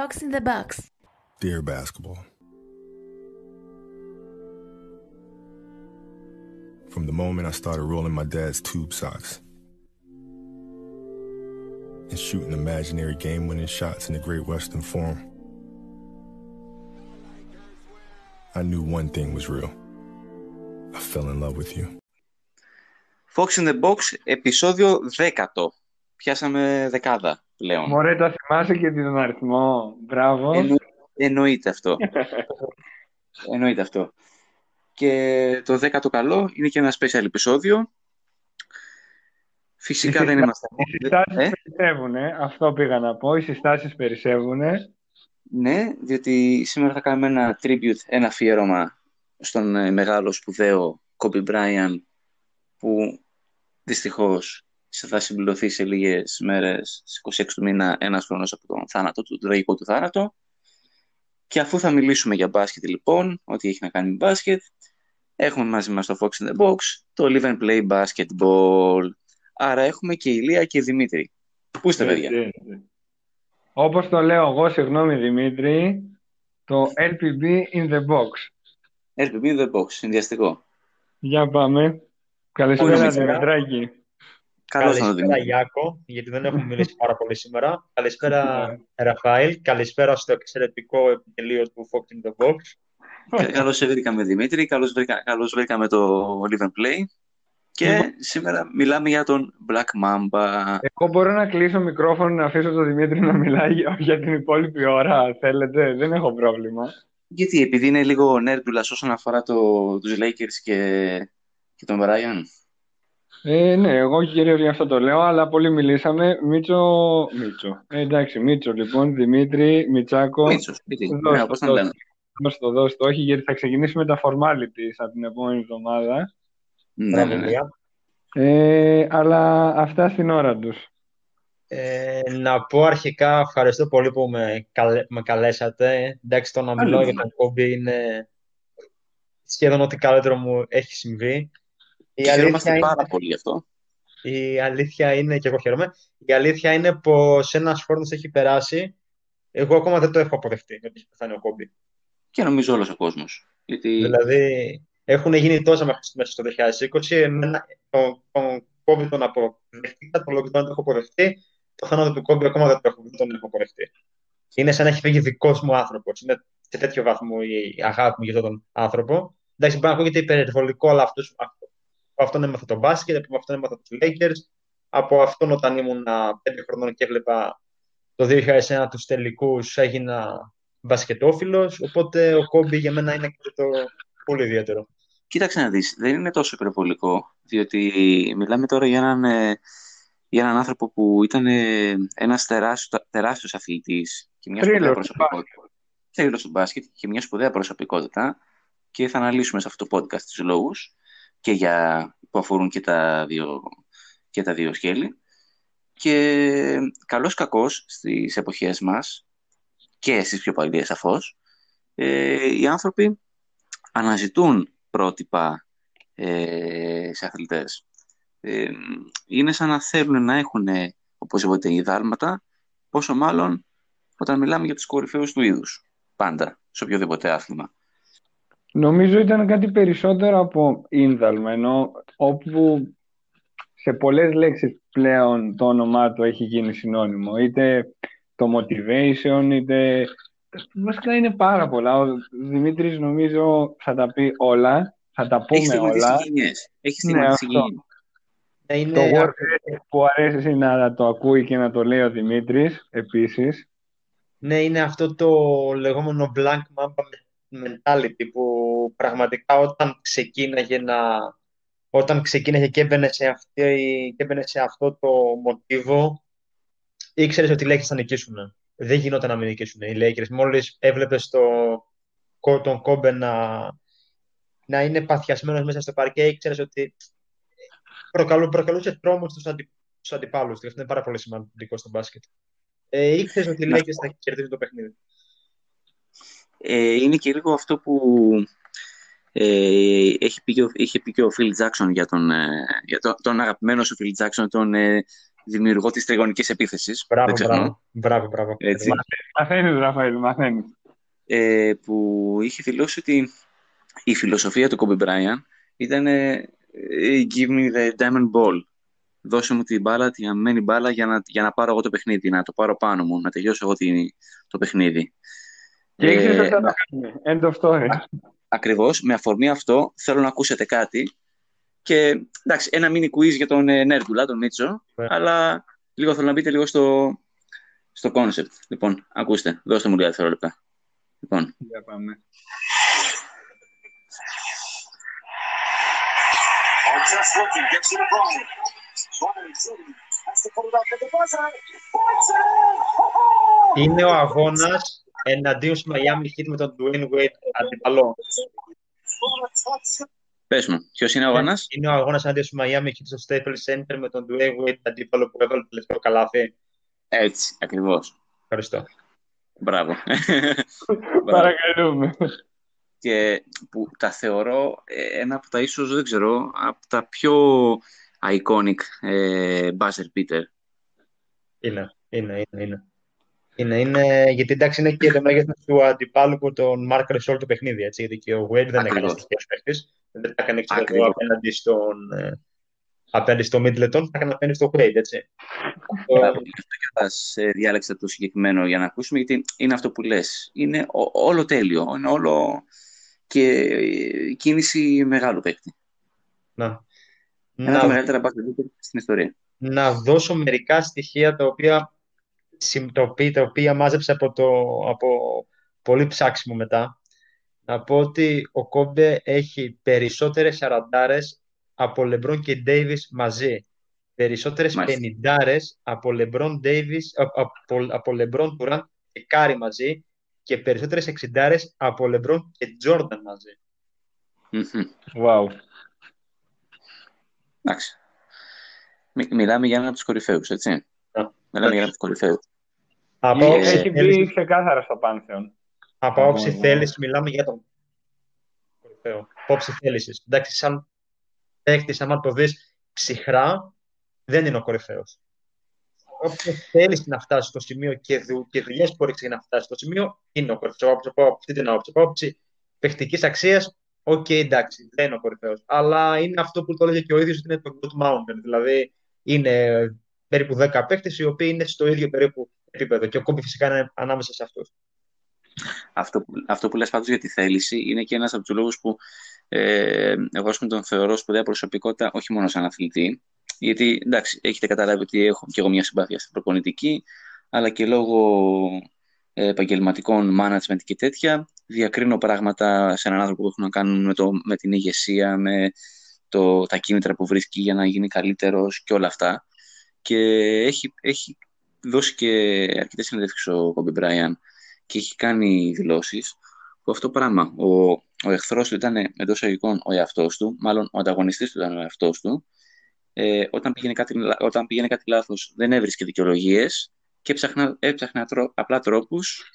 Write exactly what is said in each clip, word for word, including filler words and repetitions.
Fox in the Box. Dear Basketball. From the moment I started rolling my dad's tube socks and shooting imaginary game-winning shots in the Great Western Forum, I knew one thing was real. I fell in love with you. Fox in the Box, επεισόδιο δέκατο. Πιάσαμε δεκάδα πλέον. Μωρέ, το θυμάσαι και τον αριθμό. Μπράβο. Εννο... Εννοείται αυτό. Εννοείται αυτό. Και το δέκατο καλό είναι και ένα special επεισόδιο. Φυσικά οι δεν είμαστε... Οι συστάσεις ε? περισσεύουν, ε. αυτό πήγα να πω. Οι συστάσεις περισσεύουν. Ναι, διότι σήμερα θα κάνουμε ένα tribute, ένα αφιέρωμα στον μεγάλο σπουδαίο Kobe Bryant, που δυστυχώς θα συμπληρωθεί σε λίγες μέρες, στις είκοσι έξι του μήνα, ένας χρόνος από τον θάνατο του, τον τραγικό του θάνατο. Και αφού θα μιλήσουμε για μπάσκετ, λοιπόν, ό,τι έχει να κάνει με μπάσκετ, έχουμε μαζί μας το Fox in the Box, το Live and Play Basketball. Άρα έχουμε και Ηλία και Δημήτρη. Πού είστε, παιδιά? Όπως το λέω εγώ, συγγνώμη Δημήτρη, το ελ πι μπι in the Box. ελ πι μπι in the Box, συνδυαστικό. Για πάμε. Καλησπέρα, Δημητράκη. Καλησπέρα, Γιάκο, γιατί δεν έχουμε μιλήσει πάρα πολύ σήμερα. Καλησπέρα, Ραφαήλ. Καλησπέρα στο εξαιρετικό επιτελείο του Fox in the Box. Καλώς βρήκαμε, Δημήτρη. Καλώς βρήκα, καλώς βρήκαμε το Live and Play. Και σήμερα μιλάμε για τον Black Mamba. Εγώ μπορώ να κλείσω μικρόφωνο να αφήσω τον Δημήτρη να μιλάει για την υπόλοιπη ώρα. Θέλετε, δεν έχω πρόβλημα. Γιατί, επειδή είναι λίγο νέρντουλας όσον αφορά το, τους Lakers και... Και τον Bryant. Ε, ναι, εγώ κυρίως για αυτό το λέω, αλλά πολύ μιλήσαμε. Μίτσο, Μίτσο. Ε, εντάξει, Μίτσο λοιπόν, Δημήτρη, Μιτσάκο. Μίτσο, σπίτι. Ναι, πώς να λένε. Μας το δώσει το όχι, γιατί θα ξεκινήσουμε τα formalities από την επόμενη εβδομάδα. Ναι, ναι, ναι. Ε, αλλά αυτά στην ώρα τους. Ε, να πω αρχικά, ευχαριστώ πολύ που με, καλέ, με καλέσατε. Εντάξει, το να μιλώ για τον Kobe είναι σχεδόν ό,τι καλύτερο μου έχει συμβεί. Η αλήθεια, πάρα είναι... πολύ αυτό. η αλήθεια είναι, και εγώ χαίρομαι, η αλήθεια είναι πως ένας χρόνος έχει περάσει. Εγώ ακόμα δεν το έχω αποδεχτεί, γιατί έχει πεθάνει ο Kobe. Και νομίζω όλος ο κόσμος. Γιατί... Δηλαδή, έχουν γίνει τόσα μέχρι μέσα στο είκοσι είκοσι. Εμένα, τον Kobe τον αποδεχτήκα, τον lockdown τον έχω αποδεχτεί. Το θάνατο του Kobe ακόμα δεν τον έχω αποδεχτεί. Είναι σαν να έχει φύγει δικός μου άνθρωπος. Είναι σε τέτοιο βαθμό η αγάπη μου για αυτόν τον άνθρωπο. Εντάξει, μπορεί να ακούγεται υπερβολικό, αλλά αυτούς... Από αυτόν έμαθα τον μπάσκετ, από αυτόν έμαθα τους Lakers. Από αυτόν όταν ήμουν πέντε χρονών και έβλεπα το δύο χιλιάδες ένα τους τελικούς, έγινα μπασκετόφιλος. Οπότε ο Kobe για μένα είναι και το πολύ ιδιαίτερο. Κοίταξε να δεις, δεν είναι τόσο υπερβολικό, διότι μιλάμε τώρα για έναν, για έναν άνθρωπο που ήταν ένας τεράστιο, τεράστιος αθλητής και μια σπουδαία προσωπικότητα. Τρίλος του μπάσκετ και μια σπουδαία προσωπικότητα, και θα αναλύσουμε σε αυτό το podcast τους λόγους και για, που αφορούν και τα δύο, και τα δύο σκέλη. Και καλώς κακώς στις εποχές μας και στις πιο παλιές σαφώς, ε, οι άνθρωποι αναζητούν πρότυπα ε, σε αθλητές. Ε, είναι σαν να θέλουν να έχουν οπωσδήποτε ιδάλματα, πόσο μάλλον όταν μιλάμε για τους κορυφαίους του είδους. Πάντα, σε οποιοδήποτε άθλημα. Νομίζω ήταν κάτι περισσότερο από ίνδαλμα, ενώ όπου σε πολλές λέξεις πλέον το όνομά του έχει γίνει συνώνυμο. Είτε το motivation, είτε... Βασικά είναι πάρα πολλά. Ο Δημήτρης νομίζω θα τα πει όλα, θα τα πούμε. Έχεις όλα. Έχει στιγματίσει γενιές. Ναι, είναι... Το word που αρέσει να το ακούει και να το λέει ο Δημήτρης, επίσης. Ναι, είναι αυτό το λεγόμενο Black Mamba Mentality, που πραγματικά όταν ξεκίναγε, να... όταν ξεκίναγε και, έμπαινε σε αυτή... και έμπαινε σε αυτό το μοτίβο, ήξερες ότι οι Lakers θα νικήσουν. Δεν γινόταν να μην νικήσουν οι Lakers. Μόλις έβλεπες το... τον Kobe να... να είναι παθιασμένος μέσα στο παρκέ, ήξερες ότι προκαλού... προκαλούσε τρόμο στους, αντι... στους αντιπάλους. Αυτό είναι πάρα πολύ σημαντικό στο μπάσκετ. Ε, ήξερες ότι οι Lakers θα κερδίζουν το παιχνίδι. Ε, είναι και λίγο αυτό που Ε, έχει πει και ο, είχε πει και ο Phil Jackson για τον, για το, τον αγαπημένο σου Phil Jackson, τον ε, δημιουργό της τριγωνικής επίθεσης. Μπράβο, μπράβο, μπράβο, μπράβο. Μαθαίνεις, Ραφαήλ, μαθαίνεις. Ε, που είχε δηλώσει ότι η φιλοσοφία του Kobe Bryant ήταν ε, give me the diamond ball. Δώσε μου την μπάλα, την αμμένη μπάλα για να, για να πάρω εγώ το παιχνίδι, να το πάρω πάνω μου, να τελειώσω εγώ την, το παιχνίδι. Και ήξερες ότι θα το κάνουμε. End of story. Ακριβώς, με αφορμή αυτό θέλω να ακούσετε κάτι. Και εντάξει, ένα mini quiz για τον ε, Νέρκουλα, τον Μίτσο, yeah. αλλά λίγο θέλω να μπείτε λίγο στο, στο concept. Λοιπόν, ακούστε, δώστε μου λίγα δευτερόλεπτα. Λοιπόν. Yeah, πάμε. Είναι ο αγώνας εναντίον στη Miami Heat με τον Dwayne Wade αντιπαλό. Πες μου, ποιος είναι ο αγώνας? Είναι ο αγώνας εναντίον στη Miami Heat στο Staples Center με τον Dwayne Wade αντιπαλό που έβαλε το τελευταίο καλάθι. Έτσι, ακριβώς. Ευχαριστώ. Μπράβο. Παρακαλούμε. Και που τα θεωρώ ένα από τα ίσως, δεν ξέρω, από τα πιο iconic ε, buzzer beater. Είναι, είναι, είναι, είναι. Είναι, είναι, γιατί εντάξει είναι και το μέγεθος του αντιπάλου που τον μάρκαρε σε όλο το παιχνίδι, έτσι, γιατί και ο Wade δεν έκανε στους δύο παίχτες, δεν τα έκανε εξαιρετικά απέναντι στον ε, απέναντι στο Middleton, τα έκανε απέναντι στο Wade, έτσι. Θα σε διάλεξα το συγκεκριμένο για να ακούσουμε, γιατί είναι αυτό που λες, είναι όλο τέλειο, είναι όλο και κίνηση μεγάλου παίκτη. Να. Ένα από τα μεγαλύτερα μπάσκετ στην ιστορία. Να δώσω μερικά στοιχεία τα οποία τα οποία μάζεψα από, το, από πολύ ψάξιμο μετά. Να πω ότι ο Κόμπε έχει περισσότερες σαραντάρες από Λεμπρόν και Ντέιβις μαζί. Περισσότερες πενηντάρες από Λεμπρόν, Ντέιβις, από, από Λεμπρόν, Τουράν και Κάρι μαζί και περισσότερες εξηντάρες από Λεμπρόν και Τζόρνταν μαζί. Wow. Εντάξει. Μιλάμε για έναν από τους κορυφαίους, έτσι. Yeah. Μιλάμε yeah. για έναν από τους κορυφαίους. Από όψη έχει μπει ξεκάθαρα στο Πάνθεον. Από όψη oh, θέληση, yeah. μιλάμε για τον κορυφαίο. Από όψη θέλησης. Εντάξει, σαν παίκτης, άμα το δεις ψυχρά, δεν είναι ο κορυφαίος. Όποιος θέλει να φτάσει στο σημείο και, δου, και δουλειές που ρίξει να φτάσει στο σημείο, είναι ο κορυφαίος. Από αυτή την άποψη, από όψη παικτικής αξίας, οκ, okay, εντάξει, δεν είναι ο κορυφαίος. Αλλά είναι αυτό που το έλεγε και ο ίδιος, ότι είναι το Good Mountain. Δηλαδή, είναι περίπου δέκα παίκτες οι οποίοι είναι στο ίδιο περίπου επίπεδο. Και ο Kobe φυσικά είναι ανάμεσα σε αυτούς. Αυτό που, αυτό που λες πάντως για τη θέληση είναι και ένας από τους λόγους που ε, εγώ τον θεωρώ σπουδαία προσωπικότητα, όχι μόνο σαν αθλητή. Γιατί, εντάξει, έχετε καταλάβει ότι έχω και εγώ μια συμπάθεια στην προπονητική, αλλά και λόγω επαγγελματικών management και τέτοια, διακρίνω πράγματα σε έναν άνθρωπο που έχουν να κάνουν με, το, με την ηγεσία, με το, τα κίνητρα που βρίσκει για να γίνει καλύτερος και όλα αυτά. Και έχει, έχει δώσει και αρκετές συνεντεύξεις ο Kobe Bryant και έχει κάνει δηλώσεις που αυτό πράγμα, ο, ο εχθρός του ήταν εντός εισαγωγικών ο εαυτός του, μάλλον ο ανταγωνιστής του ήταν ο εαυτός του, ε, όταν, πήγαινε κάτι, όταν πήγαινε κάτι λάθος δεν έβρισκε δικαιολογίες και έψαχνα, έψαχνα τρο, απλά τρόπους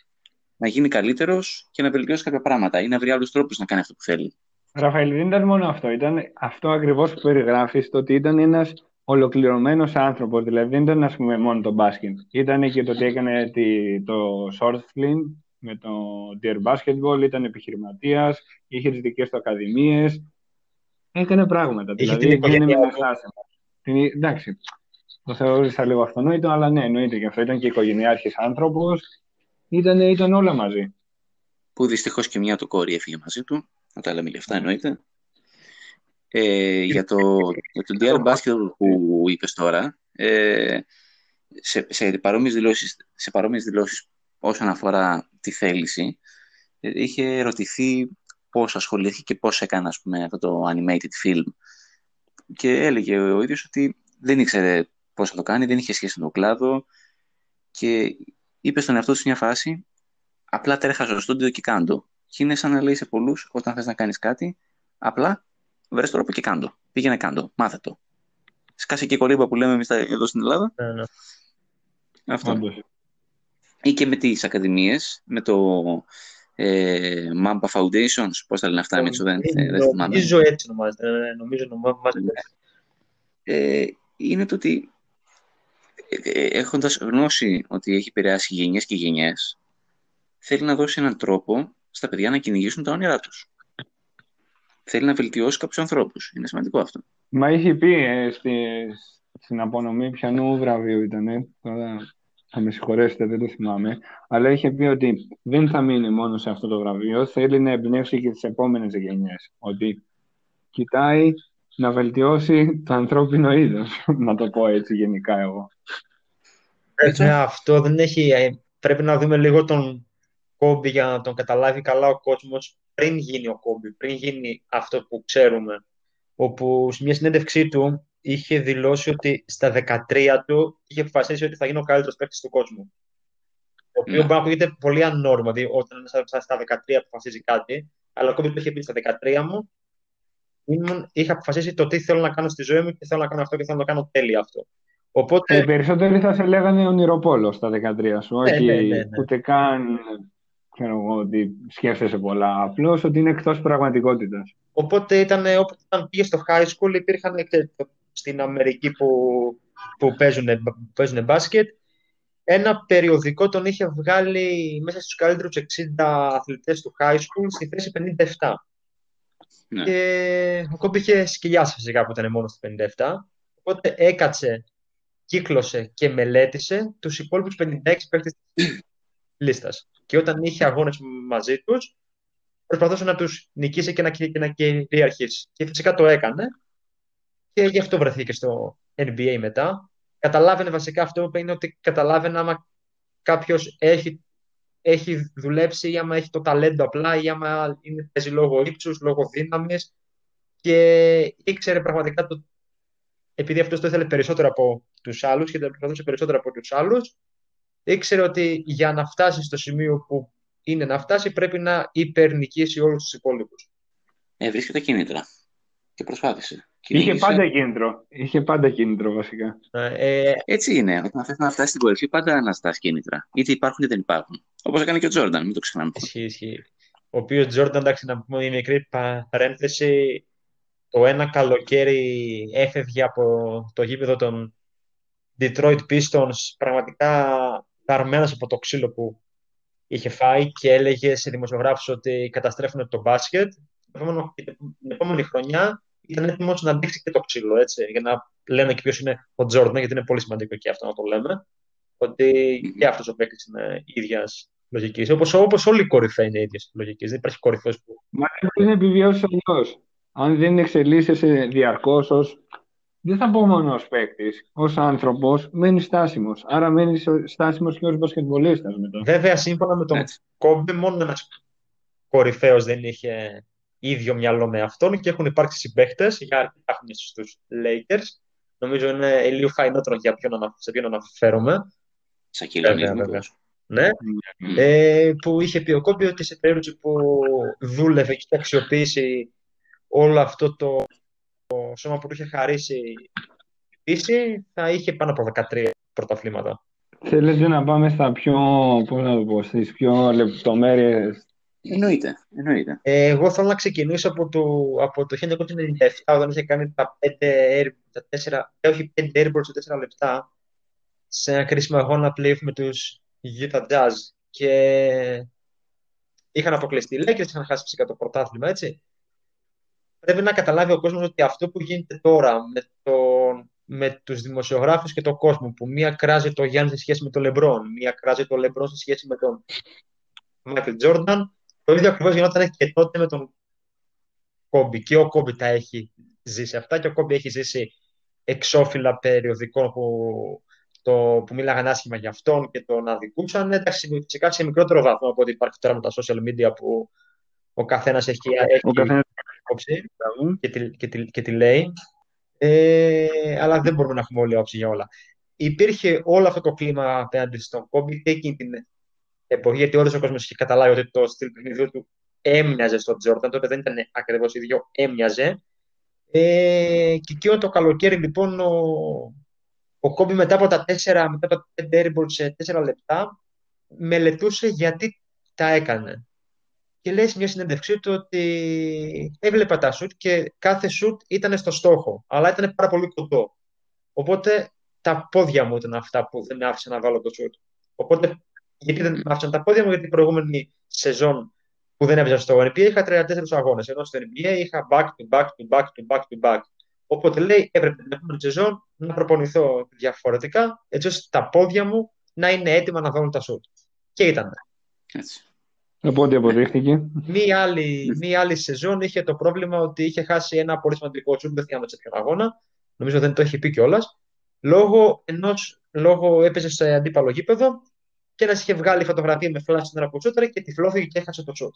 να γίνει καλύτερος και να βελτιώσει κάποια πράγματα ή να βρει άλλους τρόπους να κάνει αυτό που θέλει. Ραφαήλ, δεν ήταν μόνο αυτό. Ήταν αυτό ακριβώς που περιγράφεις, το ότι ήταν ένας ολοκληρωμένος άνθρωπος. Δηλαδή, δεν ήταν, ας πούμε, μόνο το μπάσκετ. Ήταν και το ότι έκανε το short slim με το Dear Basketball. Ήταν επιχειρηματίας, είχε τις δικές του ακαδημίες. Έκανε πράγματα. Είχε δηλαδή, έγινε μια κλάση. Εντάξει. Το θεώρησα λίγο αυτονόητο, αλλά ναι, εννοείται και αυτό. Ήταν και οικογενειάρχης άνθρωπος. Ήταν, ήταν όλα μαζί. Που δυστυχώς και μια του κόρη έφυγε μαζί του. Να τα λέμε λεφτά, εννοείται. Ε, για το, για το Dear Basketball που είπες τώρα, ε, σε, σε παρόμοιες δηλώσεις, σε παρόμοιες δηλώσεις όσον αφορά τη θέληση, ε, είχε ερωτηθεί πώς ασχολήθηκε και πώς έκανε, ας πούμε, αυτό το animated film. Και έλεγε ο ίδιος ότι δεν ήξερε πώς θα το κάνει, δεν είχε σχέση με τον κλάδο και είπε στον εαυτό του σε μια φάση, απλά τρέχα στο στούντιο και κάντο. Και είναι σαν να λέει σε πολλούς, όταν θες να κάνεις κάτι, απλά βρες τρόπο και κάντο. Πήγαινε κάντο, μάθε το. Σκάσε και κολύμπα που λέμε εμείς εδώ στην Ελλάδα. Ναι, ναι. Αυτό. Όντως. Ή και με τις ακαδημίες, με το ε, Mamba Foundations, πώς θα λένε αυτά, Μίτσο, δεν, δεν θυμάμαι. Νομίζω έτσι ονομάζεται, νομίζω ονομάζεται. Ε, είναι το ότι έχοντας γνώση ότι έχει επηρεάσει γενιές και γενιές, θέλει να δώσει έναν τρόπο στα παιδιά να κυνηγήσουν τα όνειρά τους. Θέλει να βελτιώσει κάποιους ανθρώπους. Είναι σημαντικό αυτό. Μα είχε πει ε, στη, στην απονομή ποιανού βραβείου ήταν. Τώρα θα με συγχωρέσετε, δεν το θυμάμαι. Αλλά είχε πει ότι δεν θα μείνει μόνο σε αυτό το βραβείο. Θέλει να εμπνεύσει και τις επόμενες γενιές. Ότι κοιτάει να βελτιώσει το ανθρώπινο είδος. Να το πω έτσι γενικά εγώ. Έτσι, αυτό δεν έχει... Πρέπει να δούμε λίγο τον Κόμπι για να τον καταλάβει καλά ο κόσμος πριν γίνει ο Κόμπι, πριν γίνει αυτό που ξέρουμε. Όπου σε μια συνέντευξή του είχε δηλώσει ότι στα δεκατρία του είχε αποφασίσει ότι θα γίνει ο καλύτερος παίκτης του κόσμου. Το οποίο yeah. μπορεί να ακούγεται πολύ ανόρμα, δηλαδή όταν στα δεκατρία αποφασίζει κάτι, αλλά ο Κόμπι το είχε πει στα δεκατρία μου, ήμουν, είχα αποφασίσει το τι θέλω να κάνω στη ζωή μου και θέλω να κάνω αυτό και θέλω να το κάνω τέλεια αυτό. Οπότε... Οι περισσότεροι θα σε λέγανε ονειροπόλο στα δεκατρία σου, ναι, όχι ναι, ναι, ναι. ούτε καν ξέρω, ότι σκέφτεσαι πολλά, απλώς ότι είναι εκτός πραγματικότητας. Οπότε ήταν, όταν πήγε στο high school υπήρχαν στην Αμερική που, που παίζουν μπάσκετ, ένα περιοδικό τον είχε βγάλει μέσα στους καλύτερους εξήντα αθλητές του high school στη θέση πενήντα επτά. Ναι. Και ο Κόμπι είχε σκυλιάσει φυσικά που ήταν μόνο στη πενήντα επτά, οπότε έκατσε, κύκλωσε και μελέτησε τους υπόλοιπους πενήντα έξι παίκτες της λίστας. Και όταν είχε αγώνες μαζί τους, προσπαθούσε να τους νικήσει και να, και να κυριαρχήσει. Και φυσικά το έκανε. Και γι' αυτό βρεθήκε στο N B A μετά. Καταλάβαινε βασικά αυτό που είναι ότι καταλάβαινε άμα κάποιος έχει, έχει δουλέψει ή άμα έχει το ταλέντο απλά ή άμα είναι, παίζει λόγω ύψους, λόγω δύναμης. Και ήξερε πραγματικά το επειδή αυτός το ήθελε περισσότερο από τους άλλους και το προσπαθούσε περισσότερο από τους άλλους, ήξερε ότι για να φτάσει στο σημείο που είναι να φτάσει πρέπει να υπερνικήσει όλους τους υπόλοιπους. Ε, βρίσκεται κίνητρα και προσπάθησε. Είχε πάντα κίνητρο. Είχε πάντα κίνητρο βασικά. Ε, Έτσι είναι. Όταν θες να φτάσεις στην κορυφή, πάντα αναζητάς κίνητρα. Είτε υπάρχουν είτε δεν υπάρχουν. Όπως έκανε και ο Τζόρνταν, μην το ξεχνάμε. Ισχύει, ισχύει. Ο οποίος Τζόρνταν, εντάξει, να πούμε η μικρή παρένθεση. Το ένα καλοκαίρι έφευγε από το γήπεδο των Detroit Pistons πραγματικά δαρμένος από το ξύλο που είχε φάει και έλεγε σε δημοσιογράφους ότι καταστρέφουν το μπάσκετ. Την επόμενη χρονιά ήταν έτοιμος να αντέξει και το ξύλο, έτσι, για να λέμε και ποιος είναι ο Jordan, γιατί είναι πολύ σημαντικό και αυτό να το λέμε, ότι και αυτός ο παίκτης είναι ίδιας λογικής. Όπως, όπως όλοι οι κορυφαίοι είναι ίδιας λογικής, δεν υπάρχει κορυφαίος που... Μα είναι επιβιώσει αλλιώς. Αν δεν εξελίσσεσαι διαρκώς ως, δεν θα πω μόνο ως παίκτης, ως άνθρωπος, μένει στάσιμος. Άρα μένει στάσιμος και ως μπασκετμπολίστας μετά. Βέβαια, σύμφωνα με τον Κόμπι, μόνο ένας κορυφαίος δεν είχε ίδιο μυαλό με αυτόν και έχουν υπάρξει συμπαίκτες για αρκετά χρόνια στους Lakers. Νομίζω είναι λίγο φαϊνότερο για ποιον, ανα... σε ποιον αναφέρομαι. Shaquille O'Neal. Ναι, mm. ε, που είχε πει ο Κόμπι ότι σε περίπτωση που δούλευε και αξιοποίησε όλο αυτό το, το σώμα που του είχε χαρίσει η φύση, θα είχε πάνω από δεκατρία πρωταθλήματα. Θέλετε να πάμε στα πιο, πώς να το πω, στις πιο λεπτομέρειες? Εννοείται, εννοείται. Ε, εγώ θέλω να ξεκινήσω από το, από το χίλια εννιακόσια ενενήντα επτά, όταν είχε κάνει τα πέντε airballs σε τέσσερα λεπτά σε ένα κρίσιμο αγώνα playoff με τους Utah Jazz και είχαν αποκλειστεί οι Lakers, είχαν χάσει φυσικά το πρωτάθλημα, έτσι. Πρέπει να καταλάβει ο κόσμος ότι αυτό που γίνεται τώρα με, τον, με τους δημοσιογράφους και τον κόσμο, που μία κράζει το Γιάννη σε σχέση με τον Λεμπρόν, μία κράζει το Λεμπρόν σε σχέση με τον Μάικλ Τζόρνταν, το ίδιο ακριβώς γινόταν και τότε με τον Κόμπι. Και ο Κόμπι τα έχει ζήσει αυτά και ο Κόμπι έχει ζήσει εξώφυλλα περιοδικών που, το, που μίλαγαν άσχημα για αυτόν και τον αδικούσαν. Εντάξει, φυσικά σε μικρότερο βαθμό από ό,τι υπάρχει τώρα με τα social media που ο καθένας έχει... Ο καθένας... Όψη, και, τη, και, τη, και τη λέει, ε, αλλά δεν μπορούμε να έχουμε όλη όψη για όλα. Υπήρχε όλο αυτό το κλίμα απέναντι στον Κόμπι και εκείνη την εποχή, γιατί όλος ο κόσμος είχε καταλάβει ότι το στυλ παιχνιδιού του έμοιαζε στον Τζόρνταν, τότε δεν ήταν ακριβώς ίδιο, έμοιαζε. Ε, και εκείνο το καλοκαίρι, λοιπόν, ο, ο Κόμπι μετά από τα τέσσερα, μετά από τα πέντε airballs σε τέσσερα λεπτά, μελετούσε γιατί τα έκανε. και λέει σε μια συνέντευξή του ότι έβλεπα τα σουτ και κάθε σουτ ήταν στο στόχο, αλλά ήταν πάρα πολύ κοντό. Οπότε τα πόδια μου ήταν αυτά που δεν με άφησαν να βάλω το σουτ. Οπότε, γιατί δεν με άφησαν τα πόδια μου, γιατί την προηγούμενη σεζόν που δεν έπαιζα στο N B A είχα τριάντα τέσσερις αγώνες, ενώ στο N B A είχα back to back to back to back to back. Οπότε λέει, έπρεπε την επόμενη σεζόν να προπονηθώ διαφορετικά, έτσι ώστε τα πόδια μου να είναι έτοιμα να βάλουν τα σουτ. Και ήταν. Έτσι. Οπότε αποδείχθηκε. Μία άλλη, μία άλλη σεζόν είχε το πρόβλημα ότι είχε χάσει ένα πολύ σημαντικό σουτ, δεν θυμάμαι σε ποιον αγώνα. Νομίζω δεν το έχει πει κιόλας. Λόγω ενός λόγω έπαιζε σε αντίπαλο γήπεδο και ένας είχε βγάλει φωτογραφία με φλάσ στην ώρα που σούταρε και τυφλώθηκε και έχασε το σουτ.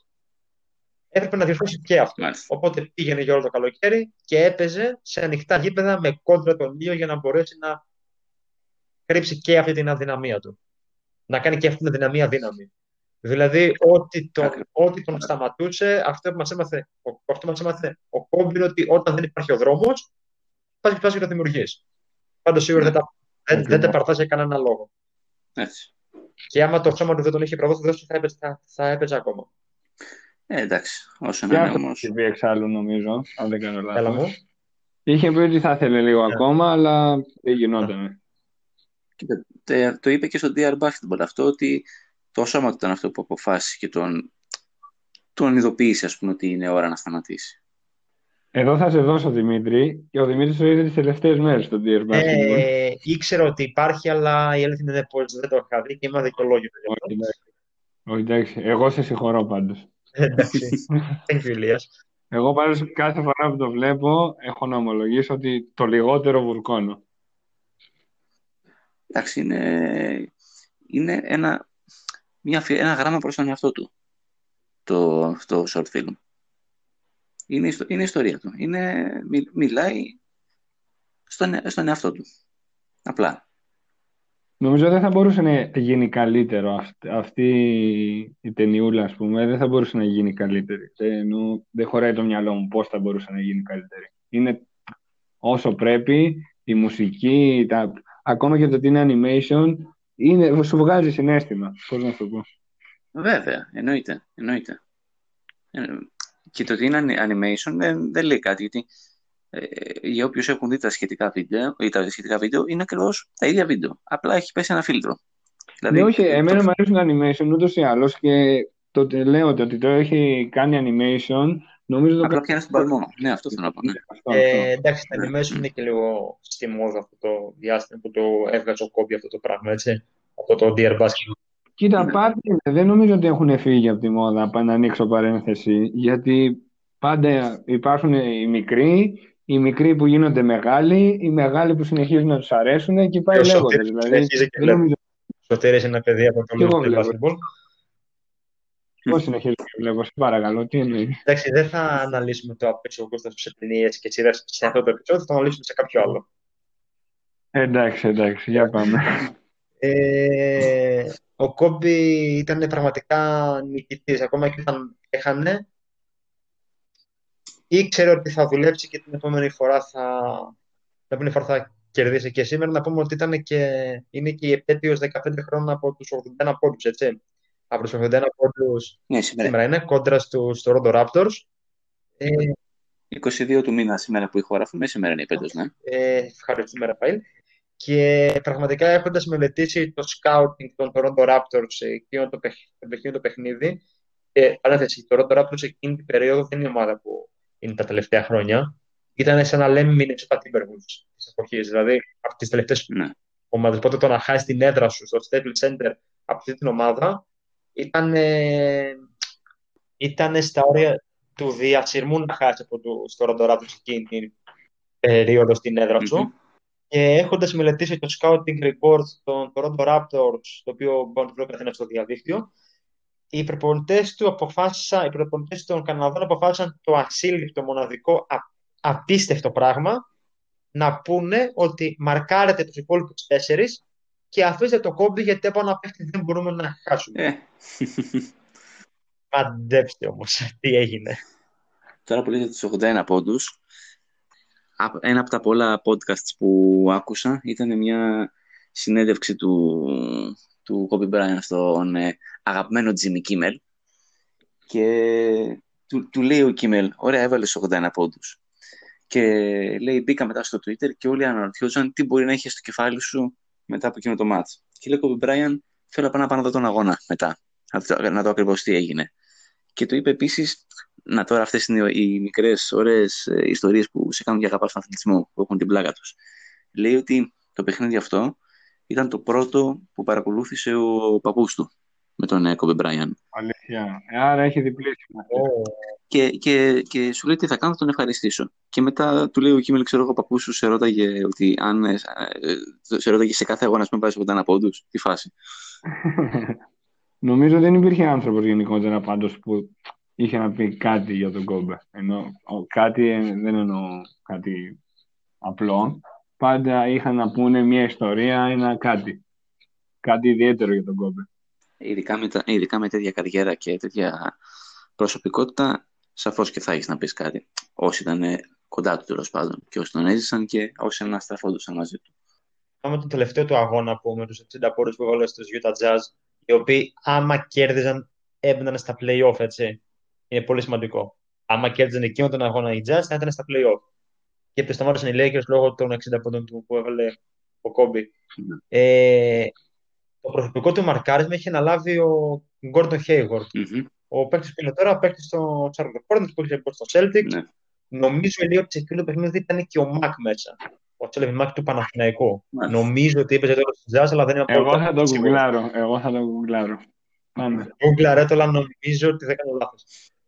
Έπρεπε να διορθώσει και αυτό. Οπότε πήγαινε για όλο το καλοκαίρι και έπαιζε σε ανοιχτά γήπεδα με κόντρα τον ήλιο για να μπορέσει να κρύψει και αυτή την αδυναμία του. Να κάνει και αυτή την αδυναμία δύναμη. Δηλαδή, ό,τι τον, ό,τι τον σταματούσε, αυτό που μας έμαθε, αυτό μας έμαθε ο Κόμπι είναι ότι όταν δεν υπάρχει ο δρόμος, πας και το δημιουργείς. Πάντως σίγουρα δεν τα, δεν, δεν τα παρτάζει για κανένα λόγο. Έτσι. Και άμα το σώμα του δεν τον είχε προδώσει, θα, θα, θα έπαιζε ακόμα. Ε, εντάξει, όσο να είναι όμως. Και αυτό εξάλλου νομίζω, αν δεν κάνω λάθος. Είχε πει ότι θα ήθελε λίγο yeah. ακόμα, αλλά δεν γινόταν. Κοίτα, το είπε και στο Dear Basketball αυτό, ότι το σώμα του ήταν αυτό που αποφάσισε και τον, τον ειδοποίησε, ας πούμε, ότι είναι ώρα να σταματήσει. Εδώ θα σε δώσω, Δημήτρη, και ο Δημήτρης το είδε τις τελευταίες μέρες στο Dear Basketball. Ε, ήξερα ότι υπάρχει, αλλά η αλήθεια είναι πως δεν το είχα δει και είμαι αδικολόγητο. Όχι, εντάξει. Εγώ σε συγχωρώ πάντως. Εγώ πάντως κάθε φορά που το βλέπω έχω να ομολογήσω ότι το λιγότερο βουρκώνω. Εντάξει, είναι, είναι ένα, μια, ένα γράμμα προς τον εαυτό του το, το short film. Είναι, είναι η ιστορία του. Είναι, μι, μιλάει στον, στον εαυτό του. Απλά. Νομίζω δεν θα μπορούσε να γίνει καλύτερο αυτή, αυτή η ταινιούλα, ας πούμε. Δεν θα μπορούσε να γίνει καλύτερη. Ενώ δεν χωράει το μυαλό μου πώς θα μπορούσε να γίνει καλύτερη. Είναι όσο πρέπει, η μουσική, τα... ακόμα και το ότι είναι animation, είναι... σου βγάζει συναίσθημα. Πώς να σου το πω. Βέβαια, εννοείται. εννοείται. Και το ότι είναι animation δεν, δεν λέει κάτι, γιατί Ε, για όποιους έχουν δει τα σχετικά βίντεο, ή τα σχετικά βίντεο, είναι ακριβώς τα ίδια βίντεο. Απλά έχει πέσει ένα φίλτρο. Δηλαδή, ναι, όχι, το... εμένα μου αρέσουν animation ούτως ή άλλως και το λέω ότι το έχει κάνει animation. Νομίζω το απλά πιάνει στον παλμό. Ναι, αυτό θέλω να πω. Ναι. Ε, εντάξει, τα animation είναι και λίγο στη μόδα αυτό το διάστημα που το έβγαζε ο Κόμπι αυτό το πράγμα, έτσι. Από το Dear Basketball. Κοίτα, ναι. Πάντα δεν νομίζω ότι έχουν φύγει από τη μόδα. Να ανοίξω παρένθεση, γιατί πάντα υπάρχουν οι μικροί. Οι μικροί που γίνονται μεγάλοι, οι μεγάλοι που συνεχίζουν να τους αρέσουν και πάει λέγοντας. Δηλαδή, δηλαδή, Σωτήρες είναι ένα παιδί από το Λεωφορείο Basketball. Εγώ συνεχίζω και βλέπω, σε παρακαλώ, τι εννοεί. Εντάξει, δεν θα αναλύσουμε το απέξω κόστος σε ταινίες και σειρές σε αυτό το επεισόδιο, θα το αναλύσουμε σε κάποιο άλλο. Εντάξει, εντάξει, για πάμε. ε, ο Κόμπι ήταν πραγματικά νικητής, ακόμα και όταν έχανε. Ήξερε ότι θα δουλέψει και την επόμενη φορά θα, την επόμενη φορά θα κερδίσει. Και σήμερα να πούμε ότι ήταν και, είναι και η επέτειος δεκαπέντε χρόνια από τους ογδόντα ένα πόντους, έτσι. Από τους ογδόντα ένα πόντους ναι, σήμερα. σήμερα είναι, κόντρα στους Toronto Raptors. είκοσι δύο του μήνα σήμερα που ηχογραφούμε, σήμερα είναι η πέτειος, ναι. Ε, ευχαριστούμε, Ραφαήλ. Και πραγματικά έχοντας μελετήσει το scouting των Toronto Raptors, εκείνο το, παιχ, το, το παιχνίδι, ε, παράθεση, το Toronto Raptors εκείνη την περίοδο δεν είναι η ομάδα που είναι τα τελευταία χρόνια, ήταν σαν να λέμε Μινεσότα Τίμπεργκουλς της εποχής, δηλαδή από τις τελευταίες ναι. ομάδες. Οπότε το να χάσει την έδρα σου στο Staples Center από αυτή την ομάδα ήταν, ε, ήταν στα όρια του διασυρμού να χάσει από το Toronto Raptors εκείνη την περίοδο στην έδρα σου. Mm-hmm. Και έχοντας μελετήσει το scouting report των Toronto Raptors, το οποίο μπορεί να βρει στο διαδίκτυο, οι προπονητές του αποφάσισαν, οι προπονητές των Καναδών αποφάσισαν το ασύλληπτο, μοναδικό, α, απίστευτο πράγμα να πούνε ότι μαρκάρετε τους υπόλοιπους τέσσερις και αφήστε το Κόμπι γιατί από ένα παίχτη δεν μπορούμε να χάσουμε. Μαντέψτε όμως τι έγινε. Τώρα που λέτε τους ογδόντα ένα πόντους, ένα από τα πολλά podcasts που άκουσα ήταν μια συνέντευξη του του Kobe Bryant στον ε, αγαπημένο Jimmy Kimmel και του, του λέει ο Κίμελ, ωραία, έβαλες ογδόντα ένα πόντους. Και λέει, μπήκα μετά στο Twitter και όλοι αναρωτιόταν τι μπορεί να είχε στο κεφάλι σου μετά από εκείνο το μάτς. Και λέει, Kobe Bryant, θέλω να πάω να δω τον αγώνα μετά, να δω ακριβώς τι έγινε. Και του είπε επίσης, να τώρα αυτές είναι οι μικρές ωραίες ιστορίες που σε κάνουν για αγαπάς τον αθλητισμό, που έχουν την πλάκα τους. Λέει ότι το παιχνίδι αυτό ήταν το πρώτο που παρακολούθησε ο παππούς του με τον Kobe Bryant. Αλήθεια. Άρα έχει διπλήσει. Και, και, και σου λέει τι θα κάνω, θα τον ευχαριστήσω. Και μετά του λέει ο Κίμελ, ξέρω εγώ, ο παππούς σου σε ρώταγε, ότι αν, ε, σε, ρώταγε σε κάθε αγώνα να πάρεις ογδόντα ένα πόντους. Τι φάση. Νομίζω δεν υπήρχε άνθρωπος γενικότερα πάντως που είχε να πει κάτι για τον Kobe. Ενώ κάτι, δεν εννοώ κάτι απλό. Πάντα είχαν να πούνε μια ιστορία, ένα κάτι. Κάτι ιδιαίτερο για τον Kobe. Ειδικά με, τα, ειδικά με τέτοια καριέρα και τέτοια προσωπικότητα, σαφώς και θα έχεις να πεις κάτι. Όσοι ήταν κοντά του, τέλος πάντων, και όσοι τον έζησαν και όσοι αναστραφόντουσαν μαζί του. Άμα τον τελευταίο του αγώνα που με τους εξήντα πόρους που έβαλε στους Utah Jazz, οι οποίοι άμα κέρδιζαν έμπαιναν στα play-off, έτσι. Είναι πολύ σημαντικό. Άμα κέρδιζαν εκείνο τον αγώνα οι Jazz, θα ήταν στα play-off. Και το σταμάτησαν οι Lakers λόγω των εξήντα πόντων του που έβαλε ο Kobe. Mm. Ε, το προσωπικό του μαρκάρισμα είχε αναλάβει ο Gordon Hayward. Mm-hmm. Ο παίκτης που είναι τώρα, παίκτης στο Charlotte Hornets, που είχε μπει στο Celtics. Mm. Νομίζω ότι ο Τσεκίλο παιχνίδι ήταν και ο Μακ μέσα. Ο Τσέλεβιν Μακ του Παναθηναϊκού. Mm. Νομίζω ότι έπαιζε τώρα στο Jazz, αλλά δεν είναι απόλυτα. Εγώ θα τον γκουγκλάρω. Εγώ θα τον γκουγκλάρω. Γκουγκλάρω το, αλλά νομίζω ότι δεν κάνω λάθος.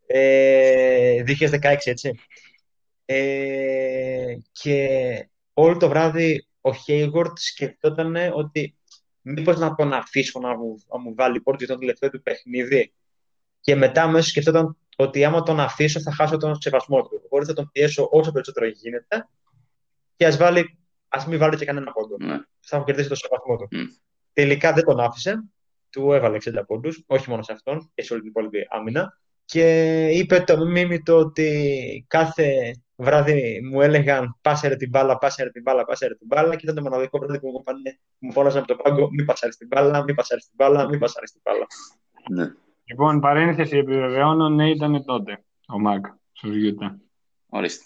Ε, δύο χιλιάδες δεκαέξι, έτσι. Ε, και όλο το βράδυ ο Χέιγορτ σκεφτόταν ότι μήπως να τον αφήσω να μου, να μου βάλει πόρτο για τον τελευταίο του παιχνίδι, και μετά αμέσως σκεφτόταν ότι άμα τον αφήσω θα χάσω τον σεβασμό του, οπότε θα τον πιέσω όσο περισσότερο γίνεται και ας, βάλει, ας μην βάλει και κανένα πόντο, mm. θα έχω κερδίσει τον σεβασμό του. Mm. Τελικά δεν τον άφησε, του έβαλε εξήντα πόντους, όχι μόνο σε αυτόν και σε όλη την υπόλοιπη άμυνα, και είπε το μίμητο ότι κάθε βράδυ μου έλεγαν πάσερε την μπάλα, πάσερε την μπάλα, πάσερε την μπάλα, και ήταν το μοναδικό βράδυ που μου, πάνε, μου φώναζαν από το πάγκο μη πασάρεις την μπάλα, μη πασάρεις την μπάλα, μη πασάρεις την μπάλα. Ναι. Λοιπόν, παρένθεση, επιβεβαιώνω, ναι, ήταν τότε ο Μακ στο Γιούτα. Ορίστε.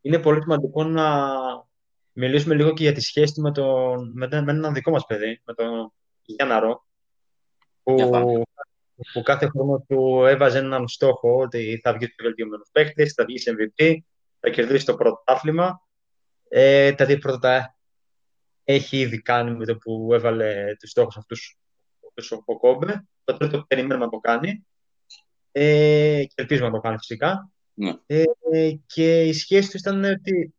Είναι πολύ σημαντικό να μιλήσουμε λίγο και για τη σχέση με, τον, με, με έναν δικό μας παιδί, με τον Γιάνναρο, που, που κάθε χρόνο του έβαζε έναν στόχο ότι θα βγει στο βελτιωμένος παίκτης, θα βγει σε εμ βι πι, θα κερδίσει το πρωτάθλημα. Ε, τα δύο πρώτα έχει ήδη κάνει με το που έβαλε τους στόχους αυτούς ο Kobe. Το τρίτο περιμένουμε να το κάνει. Ε, και ελπίζουμε να το κάνει φυσικά. Yeah. Ε, και η σχέση του ήταν ότι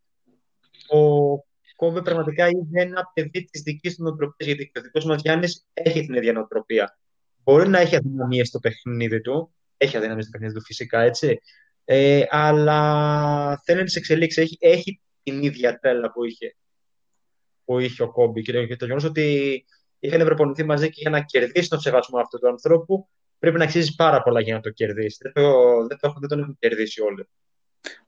ο Kobe πραγματικά είναι ένα παιδί της δικής του νοοτροπίας, γιατί ο δικός μας Γιάννης έχει την ίδια νοοτροπία. Μπορεί να έχει αδυναμίες στο παιχνίδι του, έχει αδυναμίες στο παιχνίδι του φυσικά, έτσι, ε, αλλά θέλει να τις εξελίξει, έχει, έχει την ίδια τρέλα που είχε, που είχε ο Kobe, και το, το γεγονός ότι είχαν προπονηθεί μαζί και για να κερδίσει τον σεβασμό αυτού του ανθρώπου, πρέπει να αξίζει πάρα πολλά για να το κερδίσει. Δεν, το, δεν, το, δεν τον έχουν κερδίσει όλοι.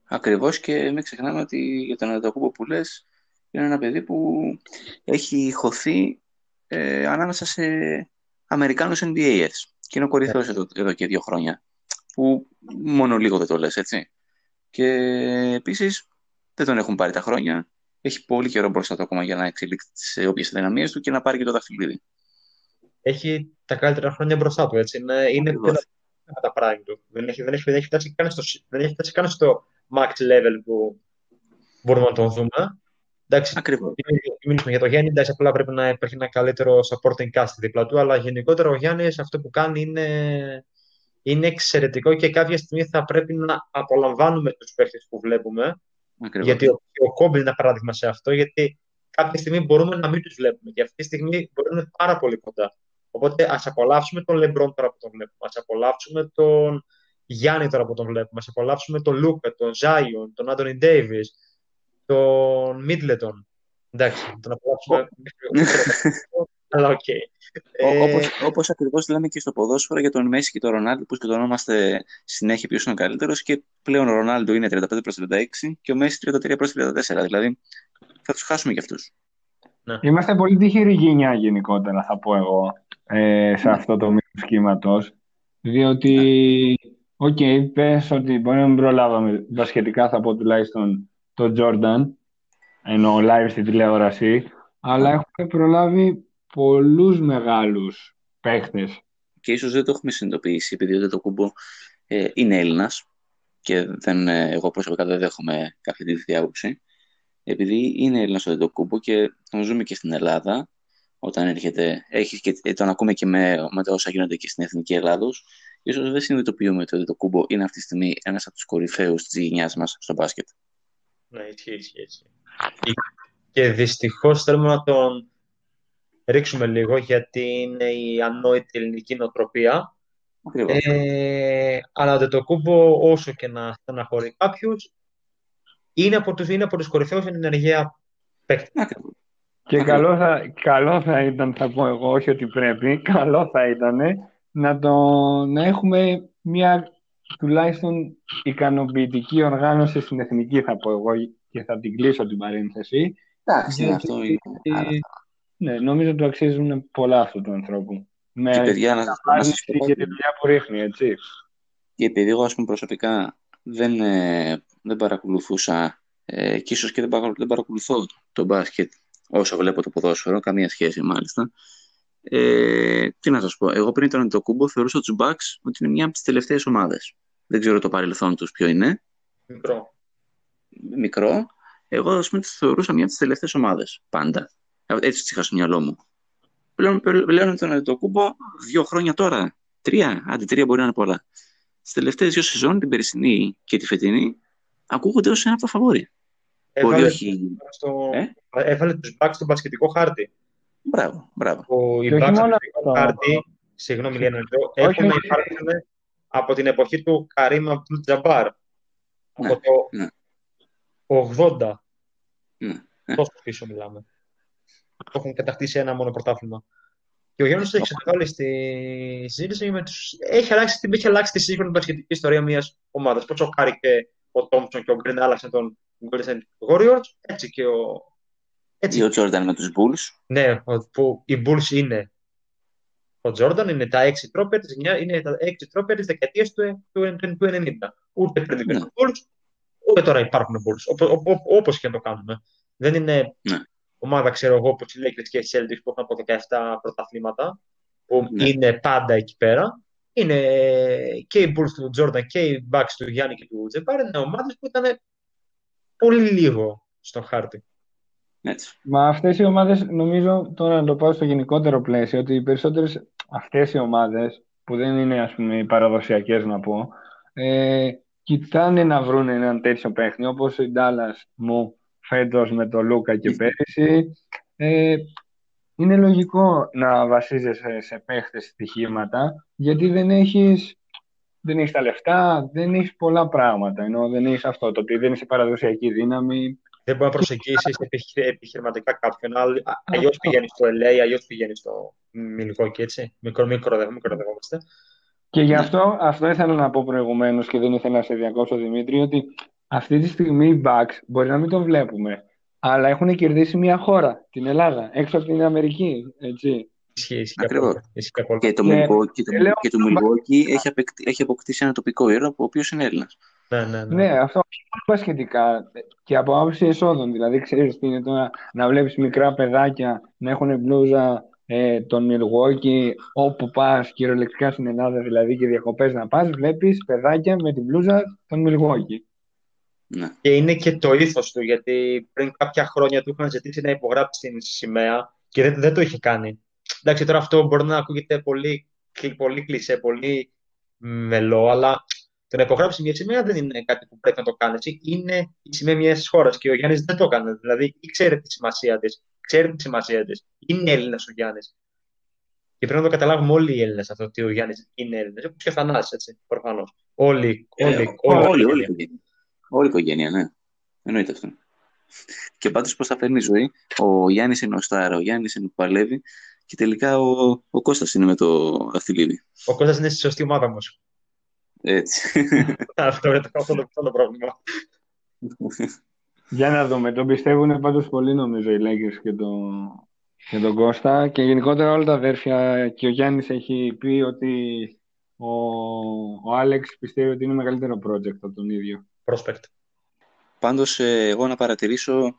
Ακριβώς, και μην ξεχνάμε ότι για τον Αντετοκούνμπο που λες, είναι ένα παιδί που έχει χωθεί ε, ανάμεσα σε Αμερικάνους εν μπι έι ers, και είναι ο κορυφαίος yeah. εδώ, εδώ και δύο χρόνια, που μόνο λίγο δεν το λες, έτσι. Και επίσης δεν τον έχουν πάρει τα χρόνια, έχει πολύ καιρό μπροστά του ακόμα για να εξελίξει τις όποιες αδυναμίες του και να πάρει και το δαχτυλίδι. Έχει τα καλύτερα χρόνια μπροστά του, έτσι. Είναι, είναι τα πράγματα του. Δεν έχει, δεν, έχει, δεν, έχει φτάσει καν στο, δεν έχει φτάσει καν στο max level που μπορούμε να τον δούμε. Εντάξει, ακριβώς. Μιλήσουμε για το Γιάννη, εντάξει, απλά πρέπει να υπάρχει ένα καλύτερο supporting cast δίπλα του, αλλά γενικότερα ο Γιάννης αυτό που κάνει είναι, είναι εξαιρετικό, και κάποια στιγμή θα πρέπει να απολαμβάνουμε τους παίχτες που βλέπουμε. Ακριβώς. Γιατί ο, ο Kobe είναι ένα παράδειγμα σε αυτό, γιατί κάποια στιγμή μπορούμε να μην τους βλέπουμε και αυτή τη στιγμή μπορεί να είναι πάρα πολύ κοντά. Οπότε ας απολαύσουμε τον LeBron τώρα που τον βλέπουμε, ας απολαύσουμε τον Γιάννη τώρα που τον βλέπουμε, ας απολαύσουμε τον Luka, τον Zion, τον Anthony Davis, τον Middleton. Εντάξει, τον απολαύσουμε. Αλλά οκ. Όπως ακριβώς λέμε και στο ποδόσφαιρο για τον Μέση και τον Ρονάλντο, που σκοτωνόμαστε συνέχεια ποιος είναι ο καλύτερος, και πλέον ο Ρονάλντο είναι τριάντα πέντε προς τριάντα έξι και ο Μέση τριάντα τρία προς τριάντα τέσσερα. Δηλαδή θα τους χάσουμε κι αυτούς. Είμαστε πολύ τυχερή γενιά γενικότερα, θα πω εγώ, σε αυτό το μήκος κύματος. Διότι, οκ, okay, πες ότι μπορεί να μην προλάβαμε τα σχετικά, θα πω τουλάχιστον τον Jordan, ενώ live στη τηλεόραση, αλλά έχουμε προλάβει πολλούς μεγάλους παίχτες. Και ίσως δεν το έχουμε συνειδητοποιήσει, επειδή ο Αντετοκούνμπο ε, είναι Έλληνας και δεν, ε, εγώ προσωπικά δεν δέχομαι αυτή τη διάποψη. Επειδή είναι Έλληνας ο Αντετοκούνμπο και τον ζούμε και στην Ελλάδα, όταν έρχεται, έχει και, τον ακούμε και με, με τα όσα γίνονται και στην Εθνική Ελλάδος, ίσως δεν συνειδητοποιούμε ότι ο Αντετοκούνμπο είναι αυτή τη στιγμή ένας από τους κορυφαίους της γενιάς μας στο μπάσκετ. Ναι, ισχύει, ισχύει. Και δυστυχώς θέλουμε να τον ρίξουμε λίγο, γιατί είναι η ανόητη ελληνική νοοτροπία. Ε, αλλά ο Αντετοκούνμπο, όσο και να στεναχωρεί κάποιους, είναι από τους, είναι από τους κορυφαίους στην ενεργεία παίκτες. Και καλό θα, καλό θα ήταν, θα πω εγώ, όχι ότι πρέπει, καλό θα ήταν να, το, να έχουμε μια τουλάχιστον ικανοποιητική οργάνωση στην εθνική, θα πω εγώ, και θα την κλείσω την παρένθεση. Εντάξει, αυτό είναι. Ε, ναι, νομίζω ότι αξίζουν πολλά αυτού του ανθρώπου. Με την παρένθεση και τη δουλειά που ρίχνει, έτσι. Και επειδή εγώ, ας πούμε, προσωπικά δεν, ε, δεν παρακολουθούσα ε, και ίσως και δεν, παρα, δεν παρακολουθώ το μπάσκετ όσο βλέπω το ποδόσφαιρο, καμία σχέση μάλιστα. Ε, τι να σας πω, εγώ πριν τον Αντετοκούνμπο θεωρούσα τους Bucks ότι είναι μια από τις τελευταίες ομάδες. Δεν ξέρω το παρελθόν τους ποιο είναι. Μικρό. Μικρό. Εγώ, ας πούμε, τους θεωρούσα μια από τις τελευταίες ομάδες πάντα. Έτσι τις είχα στο μυαλό μου. Πλέον, πλέον τον Αντετοκούνμπο δύο χρόνια τώρα. Τρία, άντε τρία μπορεί να είναι πολλά. Στις τελευταίες δύο σεζόν, την περσινή και τη φετινή, ακούγονται ως ένα από τα φαβόρια. Έβαλε, όχι... στο... ε? Έβαλε τους Bucks στον μπασκετικό χάρτη. Μπράβο, μπράβο. Ο Bucks στον μπασκετικό χάρτη, συγγνώμη, Λένε, έχουν υπάρξει από την εποχή του Καρίμ Αμπτούλ-Τζαμπάρ. Από ναι, το ναι. ογδόντα. Ναι, ναι. Τόσο πίσω μιλάμε. Το έχουν κατακτήσει ένα μόνο πρωτάθλημα. Και ο Γιάννης έχει ξανακάλει στη συζήτηση με τους... Έχει αλλάξει, έχει αλλάξει τη σύγχρονη μπασκετική ιστορία μιας ομάδας. Πώς ο Χάρη και ο Τόμψον και ο Γκριν άλλαξαν τον Golden Warriors, έτσι και ο... Έτσι. Ή ο Τζόρνταν με τους Bulls. Ναι, που οι Bulls είναι... Ο Τζόρνταν είναι τα έξι τρόπερ της δεκαετίας δεκαετίας του, του, του, του ενενήντα. Ούτε πριν υπήρχαν ναι. Bulls, ούτε τώρα υπάρχουν Bulls. Ό, ό, ό, όπως και να το κάνουμε. Δεν είναι ναι. ομάδα, ξέρω εγώ, όπως οι Lakers και οι Celtics που έχουν από δεκαεπτά πρωταθλήματα, που ναι. είναι πάντα εκεί πέρα. Είναι και οι Bulls του Τζόρνταν και οι Bucks του Γιάννη και του Τζεμπάρ. Είναι ομάδες που ήταν... πολύ λίγο στον χάρτη. Έτσι. Μα αυτές οι ομάδες, νομίζω, τώρα να το πάω στο γενικότερο πλαίσιο, ότι οι περισσότερες αυτές οι ομάδες, που δεν είναι, ας πούμε, οι παραδοσιακές να πω, ε, κοιτάνε να βρουν έναν τέτοιο παίχνη, όπως η Dallas μου φέτος με τον Λούκα και πέρυσι. Ε, είναι λογικό να βασίζεσαι σε παίχτες στοιχήματα, γιατί δεν έχεις... Δεν έχεις τα λεφτά, δεν έχεις πολλά πράγματα. Ενώ δεν έχεις αυτό, το ότι δεν είσαι παραδοσιακή δύναμη. Δεν μπορεί να προσεγγίσεις επιχειρηματικά κάποιον. Αλλιώς πηγαίνεις στο ελ έι, αλλιώς πηγαίνεις στο Μιλγόκι, έτσι. Μικροδευόμαστε. Και γι' αυτό, αυτό ήθελα να πω προηγουμένως και δεν ήθελα να σε διακόψω, Δημήτρη, ότι αυτή τη στιγμή οι Bucks μπορεί να μην το βλέπουμε, αλλά έχουν κερδίσει μια χώρα, την Ελλάδα, έξω από την Αμερική, έτσι. Ακριβώς. Και το Μιλγόκι έχει, έχει αποκτήσει ένα τοπικό ήρωα, ο οποίος είναι Έλληνας. Ναι, ναι, ναι. ναι, αυτό είναι σχετικά. Και από άποψη εσόδων, δηλαδή, ξέρεις τι είναι τώρα να βλέπεις μικρά παιδάκια να έχουν μπλούζα ε, τον Μιλγόκι, όπου πας κυριολεκτικά στην Ελλάδα, δηλαδή και διακοπές να πας, βλέπεις παιδάκια με την μπλούζα τον Μιλγόκι. Ναι. Και είναι και το ήθος του, γιατί πριν κάποια χρόνια του είχαν ζητήσει να υπογράψει την σημαία και δεν, δεν το είχε κάνει. Εντάξει, τώρα αυτό μπορεί να ακούγεται πολύ, πολύ κλισέ, πολύ μελό, αλλά το να υπογράψει μια σημαία δεν είναι κάτι που πρέπει να το κάνεις. Είναι η σημαία μιας χώρας και ο Γιάννης δεν το έκανε. Δηλαδή, ξέρει τη σημασία της. Ξέρει τη σημασία της. Είναι Έλληνας ο Γιάννης. Και πρέπει να το καταλάβουμε όλοι οι Έλληνες αυτό, ότι ο Γιάννης είναι Έλληνας. Όπως και ο Θανάσης, έτσι, προφανώς. Όλοι, όλοι, ε, όλοι. Όλη η οικογένεια. Όλη η οικογένεια, ναι. Εννοείται αυτό. Και πάντως πώς θα φέρνει η ζωή. Ο Γιάννης είναι ο Στάρα, ο Γιάννης είναι που παλεύει. Και τελικά ο, ο Κώστας είναι με το δαχτυλίδι. Ο Κώστας είναι στη σωστή ομάδα όμως. Έτσι. Αυτό είναι το πρόβλημα. Για να δούμε. Τον πιστεύουν πάντως πολύ, νομίζω, οι Lakers και, το, και τον Κώστα. Και γενικότερα όλα τα αδέρφια. Και ο Γιάννης έχει πει ότι Ο, ο Άλεξ πιστεύει ότι είναι μεγαλύτερο project από τον ίδιο. Prospect. Πάντως, εγώ να παρατηρήσω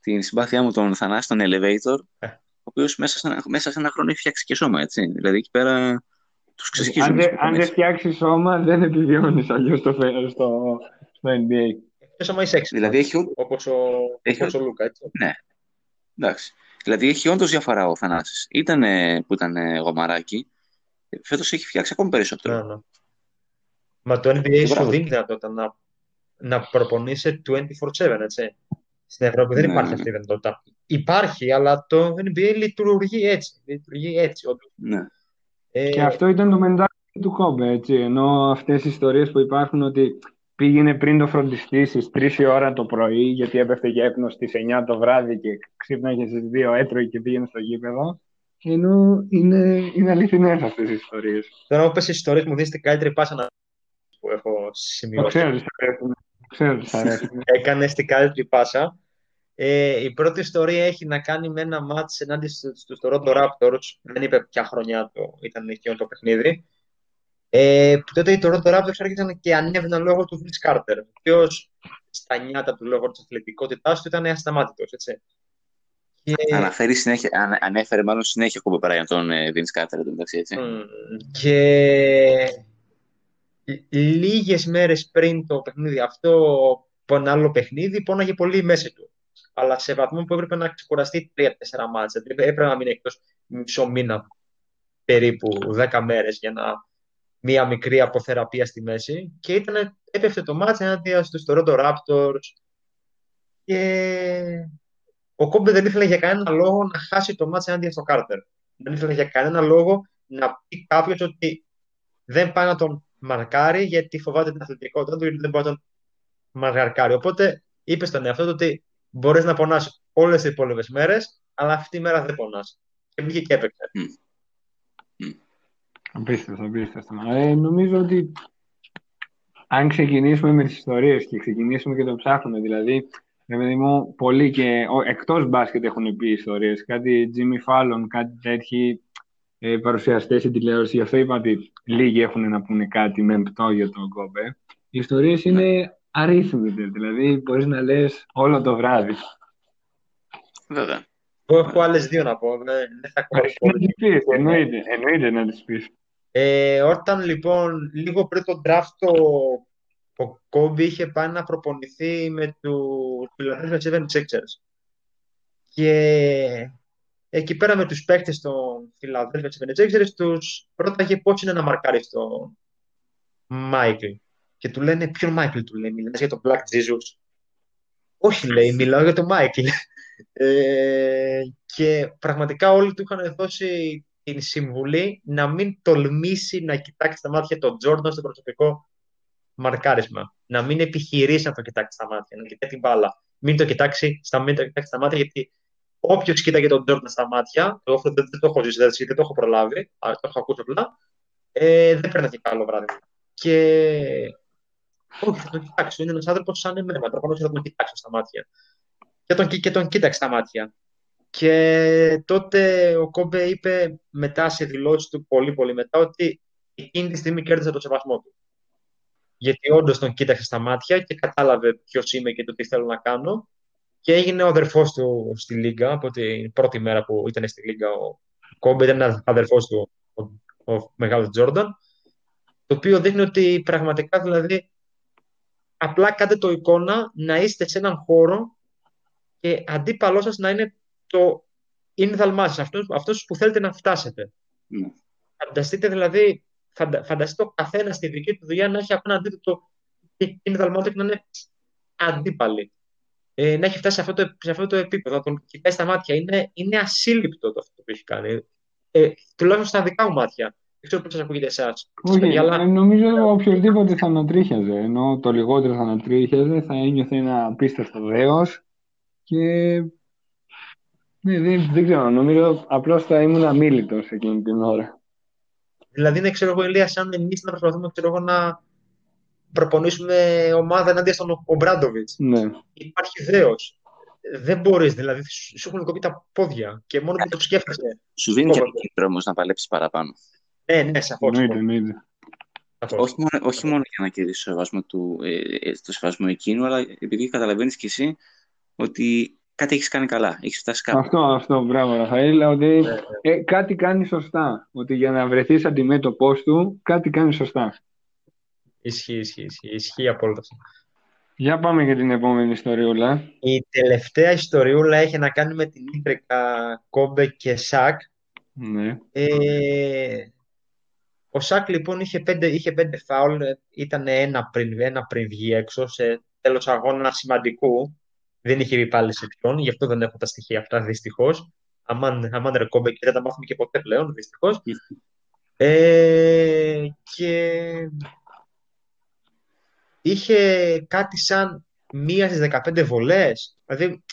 την συμπάθειά μου τον Θανάση, τον Elevator, ε. ο οποίος μέσα σε ένα, μέσα σε ένα χρόνο έχει φτιάξει και σώμα, έτσι. Δηλαδή, εκεί πέρα τους ξεσκίζουν. Αν, δε, αν δεν φτιάξει σώμα, δεν επιβιώνεις αλλιώς στο, στο, στο εν μπι έι. Το σώμα είσαι έξυπνος, δηλαδή, έχει... όπως ο, έχει... ο Λούκα, έτσι. Ναι, εντάξει. Δηλαδή, έχει όντως διαφορά ο Θανάσης. Ήτανε που ήταν γομαράκι, φέτος έχει φτιάξει ακόμη περισσότερο. Ναι, ναι. Μα το εν μπι έι σου δίνει δυνατότητα να, να προπονείσαι είκοσι τέσσερα επτά, έτσι. Στην Ευρώπη δεν ναι. υπάρχει αυτή η δυνατότητα. Υπάρχει, αλλά το εν μπι έι λειτουργεί έτσι. Λειτουργεί έτσι όντως. Ναι. Ε... Και αυτό ήταν το mentality του Kobe, έτσι. Ενώ αυτές οι ιστορίες που υπάρχουν ότι πήγαινε πριν το φροντιστή στις τρεις η ώρα το πρωί, γιατί έπεφτε για έπνο στις εννιά το βράδυ και ξύπναγε στις δύο, έτρωγε και πήγαινε στο γήπεδο. Ενώ είναι, είναι αληθινές αυτές οι ιστορίες. Τώρα όπως οι ιστορίες μου δίνεις την καλύτερη πάσα να... που έχω σημειώσει. Ξέρω τι θα αρέσει. Έκανες την καλύτερη πάσα. Ε, η πρώτη ιστορία έχει να κάνει με ένα μάτς ενάντια στους Toronto Raptors. Δεν είπε ποια χρονιά το ήταν εκείνο το παιχνίδι. Ε, τότε οι Toronto Raptors άρχισαν και ανέβαιναν λόγω του Vince Carter, ο οποίος στα νιάτα του λόγω της αθλητικότητάς του ήταν ασταμάτητος, έτσι. Και... Αναφέρει συνέχεια, αν, ανέφερε μάλλον συνέχεια Kobe Bryant τον ε, Vince Carter, τον μεταξύ, έτσι. Mm, και λίγες μέρες πριν το παιχνίδι αυτό, από ένα άλλο παιχνίδι, πόναγε πολύ μέση του. Αλλά σε βαθμό που έπρεπε να ξεκουραστεί τρία τέσσερα μάτς, έπρεπε να μείνει εκτός μισό μήνα, περίπου δέκα μέρες, για να... μία μικρή αποθεραπεία στη μέση και ήταν, έπεφτε το μάτς ενάντια στους Toronto Raptors και ο Kobe δεν ήθελε για κανένα λόγο να χάσει το μάτς ενάντια στο Carter. Δεν ήθελε για κανένα λόγο να πει κάποιος ότι δεν πάει να τον μαρκάρει γιατί φοβάται την αθλητικότητα του, γιατί δεν μπορεί να τον μαρκάρει. Οπότε είπε στον εαυτό του ότι μπορείς να πονάς όλες τις υπόλοιπες μέρες, αλλά αυτή η μέρα δεν πονάς. Και βγήκε και έπαιξε. Απίστευτο, απίστευτο. Ε, νομίζω ότι αν ξεκινήσουμε με τις ιστορίες και ξεκινήσουμε και το ψάχνουμε, δηλαδή, δηλαδή μου, πολλοί και ο, εκτός μπάσκετ έχουν πει ιστορίες, κάτι Jimmy Fallon, κάτι τέτοιοι ε, παρουσιαστές στην τηλεόραση, γι' αυτό είπα ότι λίγοι έχουν να πούνε κάτι με εμπτό για τον Kobe. Οι ιστορίες είναι αρρύθμιτες, δηλαδή μπορείς να λες όλο το βράδυ. Βέβαια. Εγώ έχω άλλες δύο να πω, δεν θα πω. Εννοείται, εννοείται να τις πεις. Ε, όταν λοιπόν, λίγο πριν το draft, ο, ο Kobe είχε πάει να προπονηθεί με του Philadelphia εβδομήντα έξι ers. Και εκεί πέρα με τους παίκτες των Philadelphia εβδομήντα έξι ers, τους ρώταγε πώς είναι να μαρκάρει τον Michael. Και του λένε, ποιον Michael του λέει, μιλάς για τον Black Jesus? Όχι, λέει, μιλάω για τον Michael. Ε, και πραγματικά όλοι του είχαν δώσει την συμβουλή να μην τολμήσει να κοιτάξει στα μάτια τον Τζόρνταν στο προσωπικό μαρκάρισμα. Να μην επιχειρήσει να το κοιτάξει στα μάτια, να κοιτάξει την μπάλα. Μην το κοιτάξει στα, μην το κοιτάξει στα μάτια, γιατί όποιος κοίταγε τον Τζόρνταν στα μάτια, εγώ δεν, δεν το έχω ζήσει, δεν, δεν το έχω προλάβει, αλλά το έχω ακούσει απλά, ε, δεν παίρνει και καλό βράδυ. Και όχι, θα το κοιτάξω. Είναι ένας άνθρωπος σαν εμένα. Προφανώς θα τον κοιτάξω στα μάτια. Και τον, και τον κοίταξε στα μάτια. Και τότε ο Kobe είπε μετά σε δηλώσεις του, πολύ πολύ μετά, ότι εκείνη τη στιγμή κέρδισε τον σεβασμό του. Γιατί όντως τον κοίταξε στα μάτια και κατάλαβε ποιος είμαι και το τι θέλω να κάνω. Και έγινε ο αδερφός του στη Λίγκα, από την πρώτη μέρα που ήταν στη Λίγκα. Ο Kobe ήταν ένας αδερφός του, ο, ο μεγάλος Τζόρνταν. Το οποίο δείχνει ότι πραγματικά, δηλαδή, απλά κάντε το εικόνα να είστε σε έναν χώρο και αντίπαλός σας να είναι το ίνδαλμά σας, αυτός, αυτός που θέλετε να φτάσετε. Mm. Φανταστείτε δηλαδή, φαντα, φανταστείτε ο καθένας στη δική του δουλειά να έχει απέναντί του το ίνδαλμά του και να είναι αντίπαλοι. Ε, να έχει φτάσει σε αυτό το, σε αυτό το επίπεδο, να τον κοιτάει στα μάτια. Είναι, είναι ασύλληπτο το αυτό που έχει κάνει. Ε, τουλάχιστον στα δικά μου μάτια. Δεν ξέρω πώς σας ακούγεται εσάς. Όχι, αλλά... νομίζω οποιοδήποτε θα ανατρίχιαζε, ενώ το λιγότερο θα ανατρίχιαζε, θα ένιωθε ένα απίστευτο δέος. Και ναι, δεν, δεν ξέρω, νομίζω απλώς θα ήμουν αμίλητος εκείνη την ώρα. Δηλαδή, ναι, ξέρω εγώ, Ηλία, σαν εμείς να προσπαθούμε ξέρω εγώ, να προπονήσουμε ομάδα ενάντια στον ο Μπράντοβιτς. Ναι. Υπάρχει δέος. Δεν μπορείς, δηλαδή, σου, σου έχουν κοπεί τα πόδια και μόνο που το σκέφτεσαι. Σου δίνει και κίνητρο όμως να παλέψεις παραπάνω. Ναι, ναι, σαφώς. Ναι, ναι, ναι. Όχι μόνο, όχι μόνο για να κερδίσει το σεβασμό εκείνου, αλλά επειδή καταλαβαίνεις κι εσύ ότι κάτι έχεις κάνει καλά, έχεις φτάσει κάπου. Αυτό, αυτό, μπράβο, Ραφαήλ, ότι ε, κάτι κάνει σωστά. Ότι για να βρεθείς αντιμέτωπός του, κάτι κάνει σωστά. Ισχύει, ισχύει, ισχύει, ισχύει απόλυτα. Για πάμε για την επόμενη ιστοριούλα. Η τελευταία ιστοριούλα έχει να κάνει με την ήθρεκα Κόμπε και Σακ. Ναι. Ε, ο Σακ λοιπόν είχε πέντε, είχε πέντε φάουλ, ήταν ένα πριν, ένα πριν βγει έξω, σε τέλος αγώνα σημαντικού. Δεν είχε βγει πάλι σε ποιον, γι' αυτό δεν έχω τα στοιχεία αυτά, δυστυχώς. Αμάν, αμάν ρε Κόμπε, και δεν τα μάθουμε και ποτέ πλέον, δυστυχώς. Ε, και... είχε κάτι σαν μία στις δεκαπέντε βολές. Δηλαδή,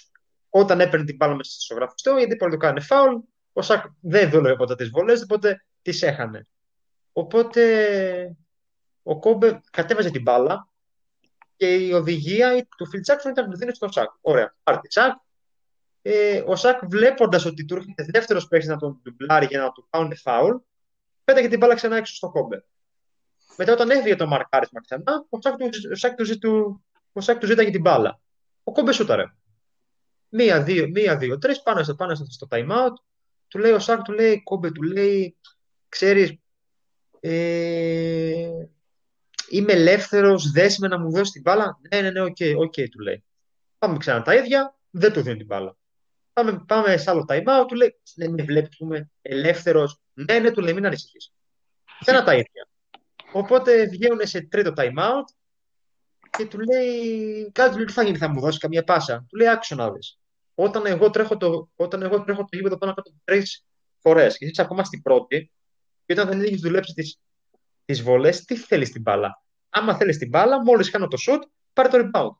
όταν έπαιρνε την μπάλα μέσα στο γραφιστό, γιατί πολύ το κάνει φάουλ, ο Σακ δεν δούλευε ποτέ τις βολές, οπότε τις έχανε. Οπότε, ο Κόμπε κατέβαζε την μπάλα και η οδηγία του Φιλ Τζάκσον ήταν να δίνει στον Σακ. Ωραία, πάρε τη Σακ. Ε, ο Σακ, βλέποντας ότι του έρχεται δεύτερος παίκτης να τον ντουμπλάρει για να του κάνουν φάουλ, πέταγε την μπάλα ξανά έξω στον Κόμπε. Μετά, όταν έφυγε το μαρκάρισμα ξανά, ο Σάκ του, του, του, του ζήταγε την μπάλα. Ο Κόμπε σούταρε. Μία, δύο, μία, δύο, τρεις, πάνω στο, πάνω στο time out. Του λέει ο Σάκ, του λέει, Κόμπε, του λέει, ξέρεις, ε, είμαι ελεύθερος, δέσμε να μου δώσεις την μπάλα. Ναι, ναι, ναι, οκ, okay, okay, του λέει. Πάμε ξανά τα ίδια, δεν του δίνει την μπάλα. Πάμε, πάμε σε άλλο time out, του λέει, ναι, ναι, βλέπεις που είμαι ελεύθερος. Ναι, ναι, του λέει, μην ανησυχείς. Ξένα τα ίδια. Οπότε βγαίνουν σε τρίτο time out και του λέει, κάτι του λέει, τι θα γίνει, θα μου δώσει καμία πάσα. Του λέει, άκουσα να δεις. Όταν εγώ τρέχω το, όταν εγώ τρέχω το γήπεδο πάνω κάτω τρεις φορές και είσαι ακόμα στην πρώτη, και όταν δεν έχεις δουλέψει τις, τις βολές, τι θέλεις την μπάλα. Άμα θέλεις την μπάλα, μόλις κάνω το shoot, πάρε το rebound.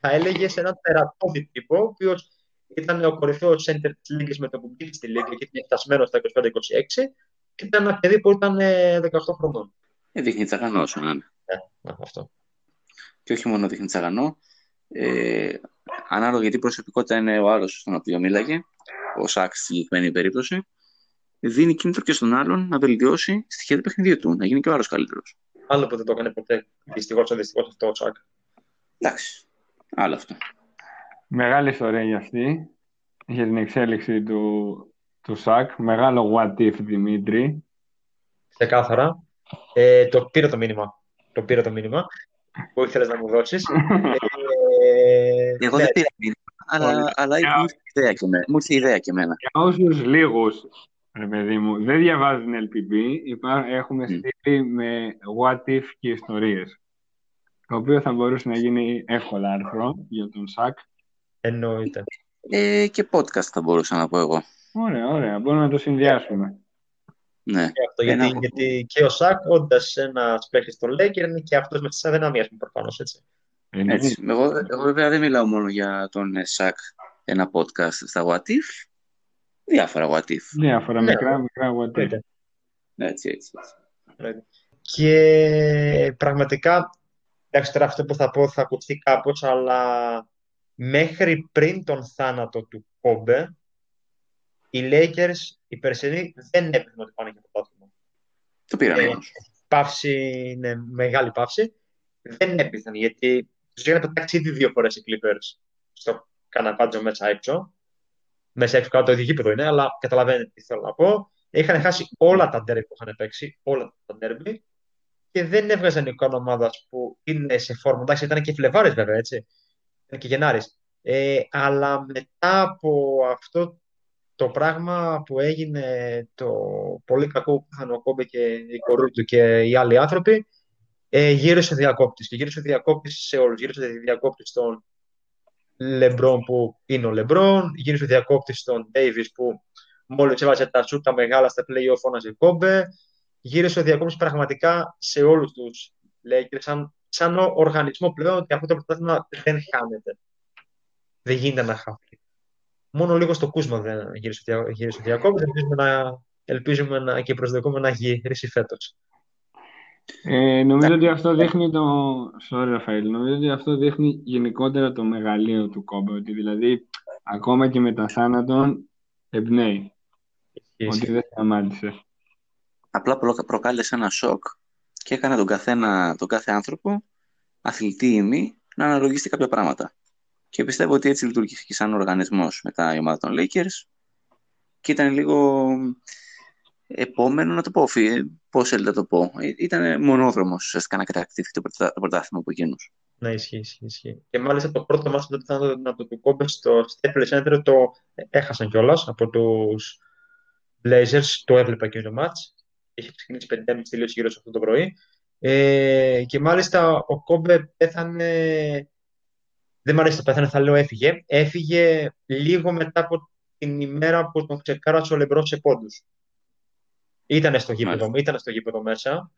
Θα έλεγε σε έναν τερατώδη τύπο, ο οποίος ήταν ο κορυφαίος center της Λίγκης με το που μπήκε στη Λίγκη και ήταν φτασμένο στα είκοσι πέντε είκοσι έξι, και ήταν ένα παιδί που ήταν ε, δεκαοκτώ χρονών. Δείχνει τσαγανό όσο να είναι. Ναι, αυτό. Και όχι μόνο δείχνει τσαγανό. Ε, ανάλογα γιατί προσωπικότητα είναι ο άλλος στον οποίο μίλαγε, ο Σάκ στη συγκεκριμένη περίπτωση, δίνει κίνητρο και στον άλλον να βελτιώσει στοιχεία του παιχνιδιού του, να γίνει και ο άλλος καλύτερος. Άλλο που δεν το έκανε ποτέ. Δυστυχώς, αδυστυχώς αυτό ο Σάκ. Εντάξει. Άλλο αυτό. Μεγάλη ιστορία για αυτή, για την εξέλιξη του, του Σάκ. Μεγάλο what if, Δημήτρη. Ξεκάθαρα. Ε, το πήρα το μήνυμα. Το πήρα το μήνυμα που ήθελες να μου δώσεις. ε, Εγώ ναι, δεν πήρα μήνυμα, αλλά, αλλά για... μου ήρθε η ιδέα και εμένα. Για όσους λίγους, ρε παιδί μου, δεν διαβάζουν ελ πι μπι, υπά... έχουμε mm. στείλει με what if και ιστορίες. Το οποίο θα μπορούσε να γίνει εύκολα άρθρο για τον Σακ. Εννοείται. Ε, και podcast θα μπορούσα να πω εγώ. Ωραία, ωραία. Μπορούμε να το συνδυάσουμε. Ναι. Και αυτό, γιατί, ένα... γιατί και ο Σακ, όντας ένας παίκτης των Λέικερ, είναι και αυτός με τις αδυναμίες μου προφανώς, έτσι. έτσι. Εγώ, εγώ βέβαια δεν μιλάω μόνο για τον Σακ, ένα podcast στα What If, διάφορα What If. Διάφορα ναι. μικρά, μικρά What If. Έτσι, έτσι. έτσι. έτσι. Και πραγματικά, εντάξει, τώρα αυτό που θα πω θα ακουστεί κάπως, αλλά μέχρι πριν τον θάνατο του Κόμπε, οι Lakers, οι περσινοί, δεν έπρεπε να το πάνε για το πρωτάθλημα. Το πήραν. Παύση, είναι μεγάλη παύση. Δεν έπρεπε, γιατί του είχαν πετάξει ήδη δύο φορές οι Clippers στο καναπάτζο μέσα έξω. Μέσα έξω, κάτω το ίδιο γήπεδο είναι, αλλά καταλαβαίνετε τι θέλω να πω. Είχαν χάσει όλα τα ντέρμπι που είχαν παίξει, όλα τα ντέρμπι, και δεν έβγαζαν εικόνα ομάδας που είναι σε φόρμα. Εντάξει, ήταν και Φλεβάρης βέβαια, έτσι. Ήταν και Γενάρης. Ε, αλλά μετά από αυτό. Το πράγμα που έγινε, το πολύ κακό που είχαν ο Κόμπε και η κορούι του και οι άλλοι άνθρωποι, ε, γύρισε ο διακόπτης. Και γύρισε ο διακόπτης σε όλους. Γύρισε ο διακόπτης στον Λεμπρόν που είναι ο Λεμπρόν, γύρισε ο διακόπτης στον Ντέιβις που μόλις έβαζε τα σούτα μεγάλα στα play-off φώναζε Κόμπε. Γύρισε ο διακόπτης πραγματικά σε όλους τους Λέικερς, σαν, σαν οργανισμό πλέον, ότι αυτό το πρωτάθλημα δεν χάνεται. Δεν γίνεται να χάνεται. Μόνο λίγο στο κούσμα δεν γύρισε ο Διακόπης. Ελπίζουμε να, ελπίζουμε να, και προσδοκούμε να γυρίσει φέτος. Ε, νομίζω ότι αυτό δείχνει το... Sorry, Rafael. Νομίζω ότι αυτό δείχνει γενικότερα το μεγαλείο του Κόμπε. Ότι δηλαδή, ακόμα και μετά θάνατον, εμπνέει. Ότι δεν σταμάτησε. Απλά προκάλεσε ένα σοκ και έκανα τον, καθένα, τον κάθε άνθρωπο, αθλητή ή μη, να αναλογιστεί κάποια πράγματα. Και πιστεύω ότι έτσι λειτουργήθηκε σαν οργανισμός μετά η ομάδα των Lakers και ήταν λίγο επόμενο να το πω, πώς θέλετε να το πω. Ήταν μονόδρομος ουσιαστικά να κατακτήθηκε το πρωτάθλημα από εκείνους. Ναι, ισχύει, ισχύει, ισχύει. Και μάλιστα το πρώτο μας τότε ήταν από το Kobe στο Staples Center, το έχασαν κιόλας από τους Blazers, το έβλεπα και το μάτς. Είχε ξεκινήσει πέντε και μισή τελείως γύρω σε αυτό το πρωί. Ε, και μάλιστα ο Kobe πέθανε. Δεν μ' αρέσει το πέθανε, θα λέω έφυγε. Έφυγε λίγο μετά από την ημέρα που τον ξεκάρασε ο LeBron σε πόντους. Ήτανε στο γήπεδο, ήτανε στο γήπεδο μέσα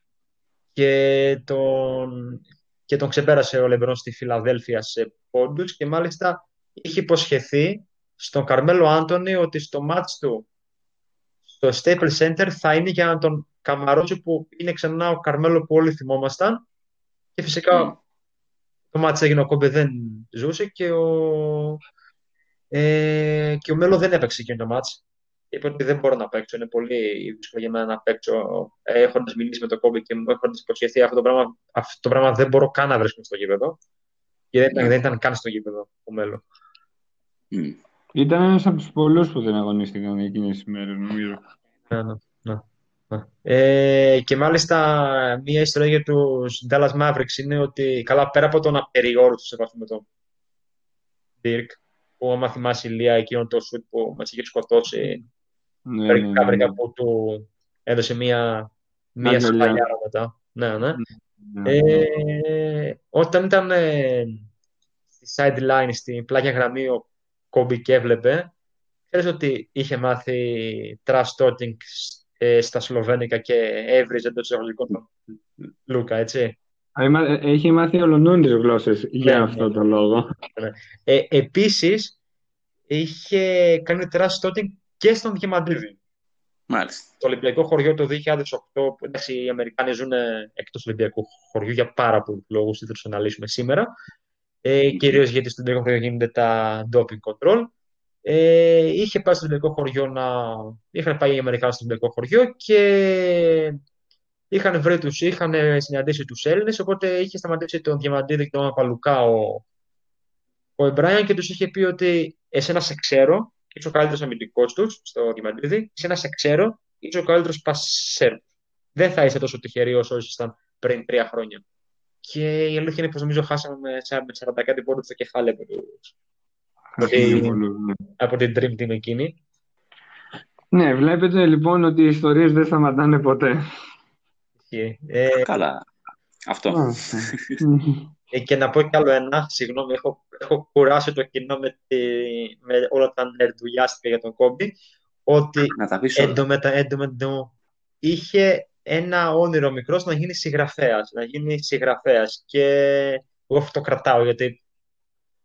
και τον, και τον ξεπέρασε ο LeBron στη Φιλαδέλφια σε πόντους και μάλιστα είχε υποσχεθεί στον Καρμέλο Άντονι ότι στο μάτς του στο Staples Center θα είναι για να τον καμαρώσει που είναι ξανά ο Καρμέλο που όλοι θυμόμασταν και φυσικά mm. το μάτς έγινε, ο Kobe δεν ζούσε και ο, ε, και ο Μέλο δεν έπαιξε εκείνο το μάτς. Είπε ότι δεν μπορώ να παίξω. Είναι πολύ δύσκολο για μένα να παίξω. Έχοντας μιλήσει με τον Kobe και έχοντας υποσχεθεί αυτό το πράγμα, αυτό το πράγμα δεν μπορώ καν να βρίσκομαι στο γήπεδο. Και δεν, mm. δεν ήταν καν στο γήπεδο ο Μέλο. Mm. Ήταν ένας από τους πολλούς που δεν αγωνίστηκαν εκείνες τις μέρες, νομίζω. Να, ναι, ναι, ναι. Ε, και μάλιστα μία ιστορία για τους Dallas Mavericks είναι ότι, καλά, πέρα από τον απεριόριστο σε επαφή με τον Dirk, που άμα θυμάσαι η Λία εκείνο το σουτ που μας είχε σκοτώσει, ναι, ναι, ναι, ναι. που του έδωσε μία, μία σπαλιάρα μετά. Ναι, ναι. Ναι, ναι. Ε, όταν ήταν ε, στη sideline, στην πλάγια γραμμή, ο Kobe και έβλεπε, ξέρεις ότι είχε μάθει trash talking ε, στα σλοβένικα και έβριζε εντός εισαγωγικών τον Λούκα, έτσι. Έχει μάθει ολονών τις γλώσσες, ναι, για αυτό ναι. το λόγο. Ναι. Ε, επίσης, είχε κάνει trash talking και στον Διαμαντίδη. Μάλιστα. Το Ολυμπιακό χωριό το δύο χιλιάδες οκτώ, που εντάξει, οι Αμερικάνοι ζουν εκτός Ολυμπιακού χωριού για πάρα πολλούς λόγους, δεν θα τους αναλύσουμε σήμερα. Ε, κυρίως γιατί στον Ολυμπιακό χωριό γίνονται τα doping control. Ε, είχε πάει στον Ολυμπιακό χωριό να... Είχαν πάει οι Αμερικάνοι στον Ολυμπιακό χωριό και είχαν βρει τους, είχαν συναντήσει τους Έλληνες, οπότε είχε σταματήσει τον Διαμαντίδη και τον Απαλουκά ο, ο Μπράιαν και τους είχε πει ότι εσένα σε ξέρω, είσαι ο καλύτερος αμυντικός τους στο Διαμαντίδη, εσένα σε ξέρω, είσαι ο καλύτερος πασέρ. Δεν θα είσαι τόσο τυχεροί όσο ήσασταν πριν τρία χρόνια. Και η αλήθεια είναι πως νομίζω χάσαμε με σαράντα κάτι πόντους στο κεφάλι από, τους, από, την, από την Dream Team εκείνη. Ναι, βλέπετε λοιπόν ότι οι ιστορίες δεν σταματάνε ποτέ. Yeah. Ε, Καλά, αυτό. Yeah. Και να πω κι άλλο ένα, συγγνώμη, έχω, έχω κουράσει το κοινό με, τη, με όλα τα νερδουλιάστηκα για τον Kobe, ότι εντωμεταξύ εντω, είχε ένα όνειρο μικρός να γίνει συγγραφέας, να γίνει συγγραφέας και εγώ αυτό κρατάω γιατί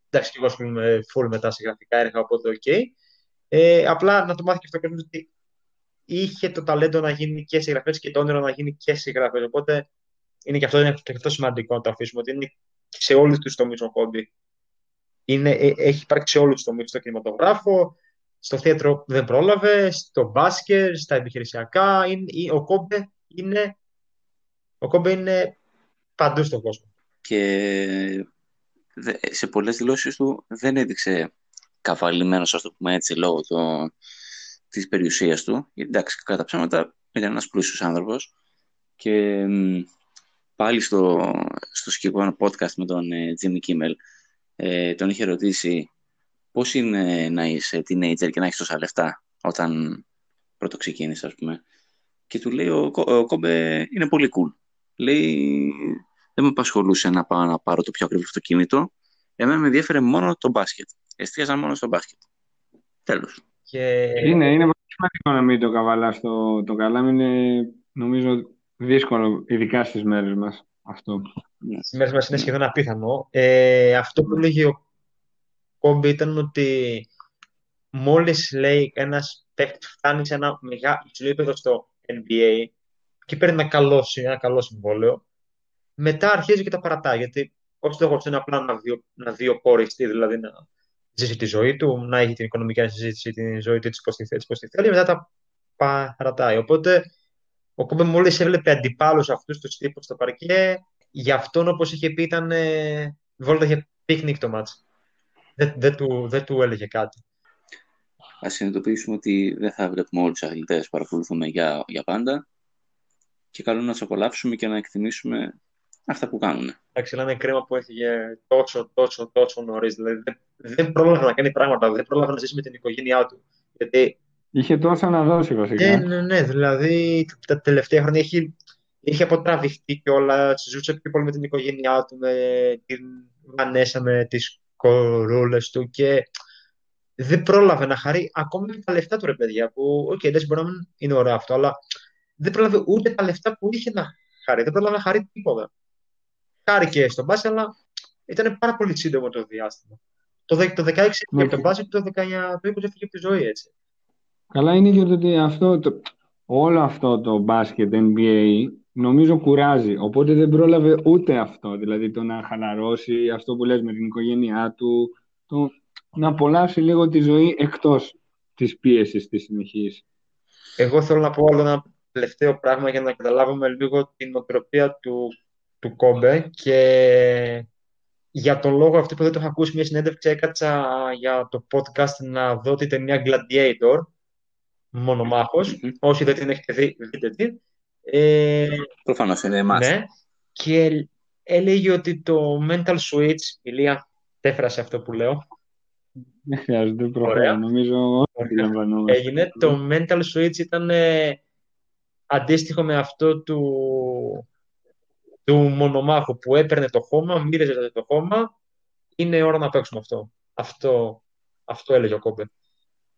εντάξει, εγώ είμαι full μετά συγγραφικά έργα, οπότε ok. Ε, απλά να το μάθει και αυτό το ότι είχε το ταλέντο να γίνει και συγγραφέας και το όνειρο να γίνει και συγγραφέας. Οπότε είναι και αυτό, είναι και αυτό σημαντικό να το αφήσουμε, ότι είναι σε όλους τους τομείς ο Kobe. Είναι, έχει υπάρξει σε όλους τους τομείς, στο κινηματογράφο, στο θέατρο δεν πρόλαβε, στο μπάσκετ, στα επιχειρησιακά. Είναι, ο Kobe είναι, ο Kobe είναι παντού στον κόσμο. Και σε πολλές δηλώσεις του δεν έδειξε καβαλημένος, ας το πούμε έτσι, λόγω του της περιουσίας του, εντάξει, κατά ψέματα ήταν ένας πλούσιος άνθρωπος και μ, πάλι στο, στο σκηνικό podcast με τον ε, Jimmy Kimmel ε, τον είχε ρωτήσει πώς είναι να είσαι teenager και να έχεις τόσα λεφτά όταν πρώτο ξεκίνησε, ας πούμε, και του λέει ο, ο, ο Kobe είναι πολύ cool, λέει δεν με απασχολούσε να πάω να πάρω το πιο ακριβό αυτοκίνητο, εμένα με ενδιέφερε μόνο το μπάσκετ, εστίαζα μόνο στο μπάσκετ, τέλος. Και... Είναι, είναι πολύ σημαντικό να μην το καβαλάς το, το καλάμι. Είναι νομίζω δύσκολο, ειδικά στις μέρες μας. Αυτό. Στις μέρες μας είναι σχεδόν απίθανο. Ε, αυτό που λέγει ο Kobe ήταν ότι μόλις λέει ένας παίκτης φτάνει σε ένα μεγάλο επίπεδο στο N B A και παίρνει ένα καλό, ένα καλό συμβόλαιο, μετά αρχίζει και τα παρατάει. Γιατί ο στόχος είναι απλά να, διο, να διοποριστεί, δηλαδή να ζήσει τη ζωή του, να έχει την οικονομική συζήτηση, τη ζωή του, έτσι πώς τη θέλει, μετά τα παρατάει. Οπότε, Ο Κόμπε μόλις έβλεπε αντιπάλους αυτούς τους τύπους στο παρκέ, γι' αυτόν όπως είχε πει ήταν ε, βόλτα για πίκνικ το μάτς. Δεν, δεν, του, δεν του έλεγε κάτι. Ας συνειδητοποιήσουμε ότι δεν θα βλέπουμε όλους τους αθλητές, παρακολουθούμε για, για πάντα και καλό να τους απολαύσουμε και να εκτιμήσουμε αυτά που κάνουν. Εντάξει, αλλά είναι κρίμα που έφυγε τόσο, τόσο, τόσο νωρίς. Δηλαδή δεν, δεν πρόλαβε να κάνει πράγματα, δεν πρόλαβε να ζήσει με την οικογένειά του. Γιατί... είχε τόσα να δώσει βασικά. Ε, ναι, ναι, δηλαδή τα τελευταία χρόνια είχε, είχε αποτραβηχτεί κιόλα, ζούσε πιο πολύ με την οικογένειά του, με την Βανέσα, με τις κορούλες του και δεν πρόλαβε να χαρεί ακόμη με τα λεφτά του, ρε παιδιά, που οκ, okay, δεν μπορεί να μην είναι ωραίο αυτό, αλλά δεν πρόλαβε ούτε τα λεφτά που είχε να χαρεί, δεν πρόλαβε να χαρεί τίποτα. Χάρηκε στον μπάσκετ, αλλά ήταν πάρα πολύ σύντομο το διάστημα. Το, το δεκαέξι έφυγε από τον μπάσκετ, το είκοσι έφυγε από τη ζωή, έτσι. Καλά είναι και το ότι αυτό, το, όλο αυτό το μπάσκετ εν μπι έι νομίζω κουράζει, οπότε δεν πρόλαβε ούτε αυτό, δηλαδή το να χαλαρώσει, αυτό που λες με την οικογένειά του, το να απολαύσει λίγο τη ζωή εκτός της πίεσης της συνεχής. Εγώ θέλω να πω άλλο ένα τελευταίο πράγμα για να καταλάβουμε λίγο την οτροπία του, του Κόμπε και... για τον λόγο αυτό που δεν το είχα ακούσει μια συνέντευξη, έκατσα για το podcast να δω τη ταινία Gladiator, μονομάχος. Mm-hmm. Όσοι δεν την έχετε δει, δείτε την. Ε, Προφανώς είναι εμάς. Ναι. Και έλεγε ότι το mental switch, Ηλία, τέφρασε αυτό που λέω. Δεν χρειάζεται προφανώς, νομίζω ότι έγινε. Το mental switch ήταν ε, αντίστοιχο με αυτό του... του μονομάχου που έπαιρνε το χώμα, μύριζε το χώμα, είναι ώρα να παίξουμε αυτό. Αυτό, αυτό έλεγε ο Κόμπε.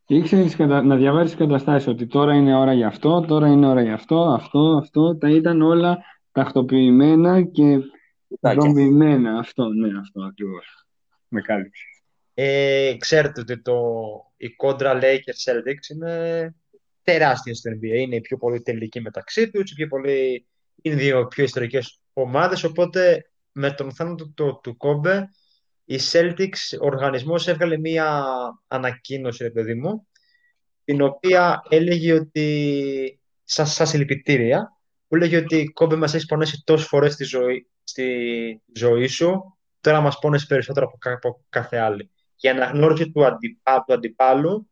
Και ήξερες να διαβάζεις τις καταστάσεις, ότι τώρα είναι ώρα για αυτό, τώρα είναι ώρα για αυτό, αυτό, αυτό, τα ήταν όλα τακτοποιημένα και δομημένα. Αυτό, ναι, αυτό ακριβώς. Με κάλυψε. Ε, ξέρετε ότι το, η κόντρα Lakers Celtics είναι τεράστια στο εν μπι έι. Είναι η πιο πολύ τελική μεταξύ τους, η πιο πολύ... είναι δύο πιο ιστορικές ομάδες, οπότε με τον θάνατο του, του Κόμπε η Celtics, ο οργανισμός έβγαλε μία ανακοίνωση, ρε παιδί μου, την οποία έλεγε ότι σας, σας συλληπιτήρια, που έλεγε ότι Κόμπε μας έχεις πονέσει τόσες φορές στη ζωή, στη ζωή σου, τώρα μας πονέσεις περισσότερο από, από κάθε άλλη. Η αναγνώριση του, αντιπά, του αντιπάλου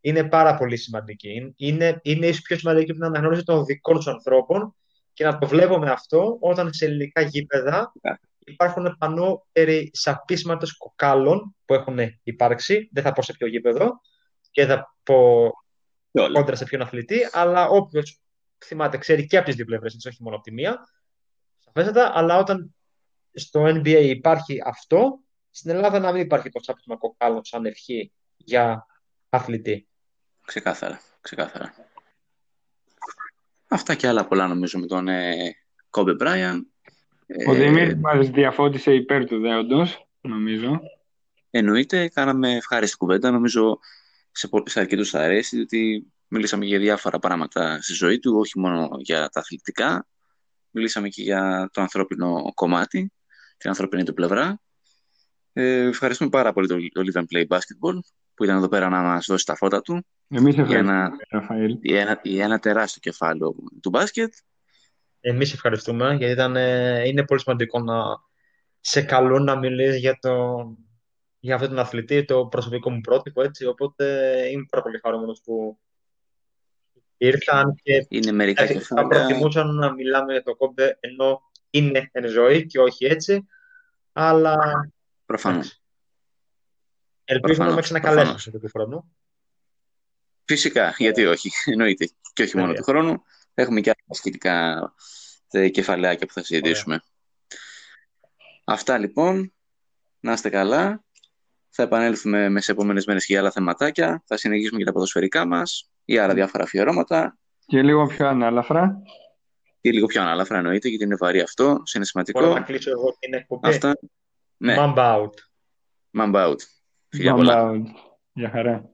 είναι πάρα πολύ σημαντική. Είναι, είναι ίσως πιο σημαντική από την αναγνώριση των δικών τους ανθρώπων. Και να το βλέπουμε αυτό όταν σε ελληνικά γήπεδα yeah. υπάρχουν πανό περί σαπίσματος κοκάλων που έχουν υπάρξει. Δεν θα πω σε ποιο γήπεδο και θα πω yeah. κόντρα σε ποιον αθλητή, αλλά όποιος θυμάται ξέρει και από τις δύο πλευρές, όχι μόνο από τη μία. Σαφέστατα, αλλά όταν στο εν μπι έι υπάρχει αυτό, στην Ελλάδα να μην υπάρχει το σάπισμα κοκάλων σαν ευχή για αθλητή. Ξεκάθαρα, ξεκάθαρα. Αυτά και άλλα πολλά νομίζω με τον Κόμπε ε, Μπράιαν. Ο ε, Δημήτρης μας διαφώτισε υπέρ του δέοντος, νομίζω. Εννοείται, κάναμε ευχάριστη κουβέντα. Νομίζω σε, σε αρκετούς θα αρέσει, διότι μιλήσαμε για διάφορα πράγματα στη ζωή του, όχι μόνο για τα αθλητικά. Μιλήσαμε και για το ανθρώπινο κομμάτι, την ανθρώπινη του πλευρά. Ε, ευχαριστούμε πάρα πολύ το, το Live and Play Basketball, που ήταν εδώ πέρα να μας δώσει τα φώτα του. Εμείς ευχαριστούμε, Ραφαήλ. Για, για, για ένα τεράστιο κεφάλαιο του μπάσκετ. Εμείς ευχαριστούμε, γιατί ήταν, ε, είναι πολύ σημαντικό να σε καλούν να μιλείς για, για αυτόν τον αθλητή, το προσωπικό μου πρότυπο, έτσι. Οπότε είμαι πάρα πολύ χαρούμενος που ήρθαν και είναι μερικά θα, θα προτιμούσαν να μιλάμε για το Κόμπε ενώ είναι εν ζωή και όχι έτσι. Αλλά... προφανώς. Ελπίζουμε να με ξανακαλέσουμε σε τέτοιο χρόνο. Φυσικά, γιατί όχι, εννοείται. Και όχι μόνο του χρόνου. Έχουμε και άλλα σχετικά κεφαλάκια που θα συζητήσουμε. Αυτά λοιπόν. Να είστε καλά. Θα επανέλθουμε μέσα σε επόμενες μέρες και για άλλα θεματάκια. Θα συνεχίσουμε και τα ποδοσφαιρικά μας ή άλλα διάφορα αφιερώματα. Και λίγο πιο ανάλαφρα. Και λίγο πιο ανάλαφρα, εννοείται, γιατί είναι βαρύ αυτό. Είναι σημαντικό. Μπορώ να κλείσω εγώ την εκπομπή. Αυτά. Ναι. Mamba out. Mamba out. Φιλιά πολλά. Γεια χαρά.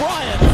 Bryant.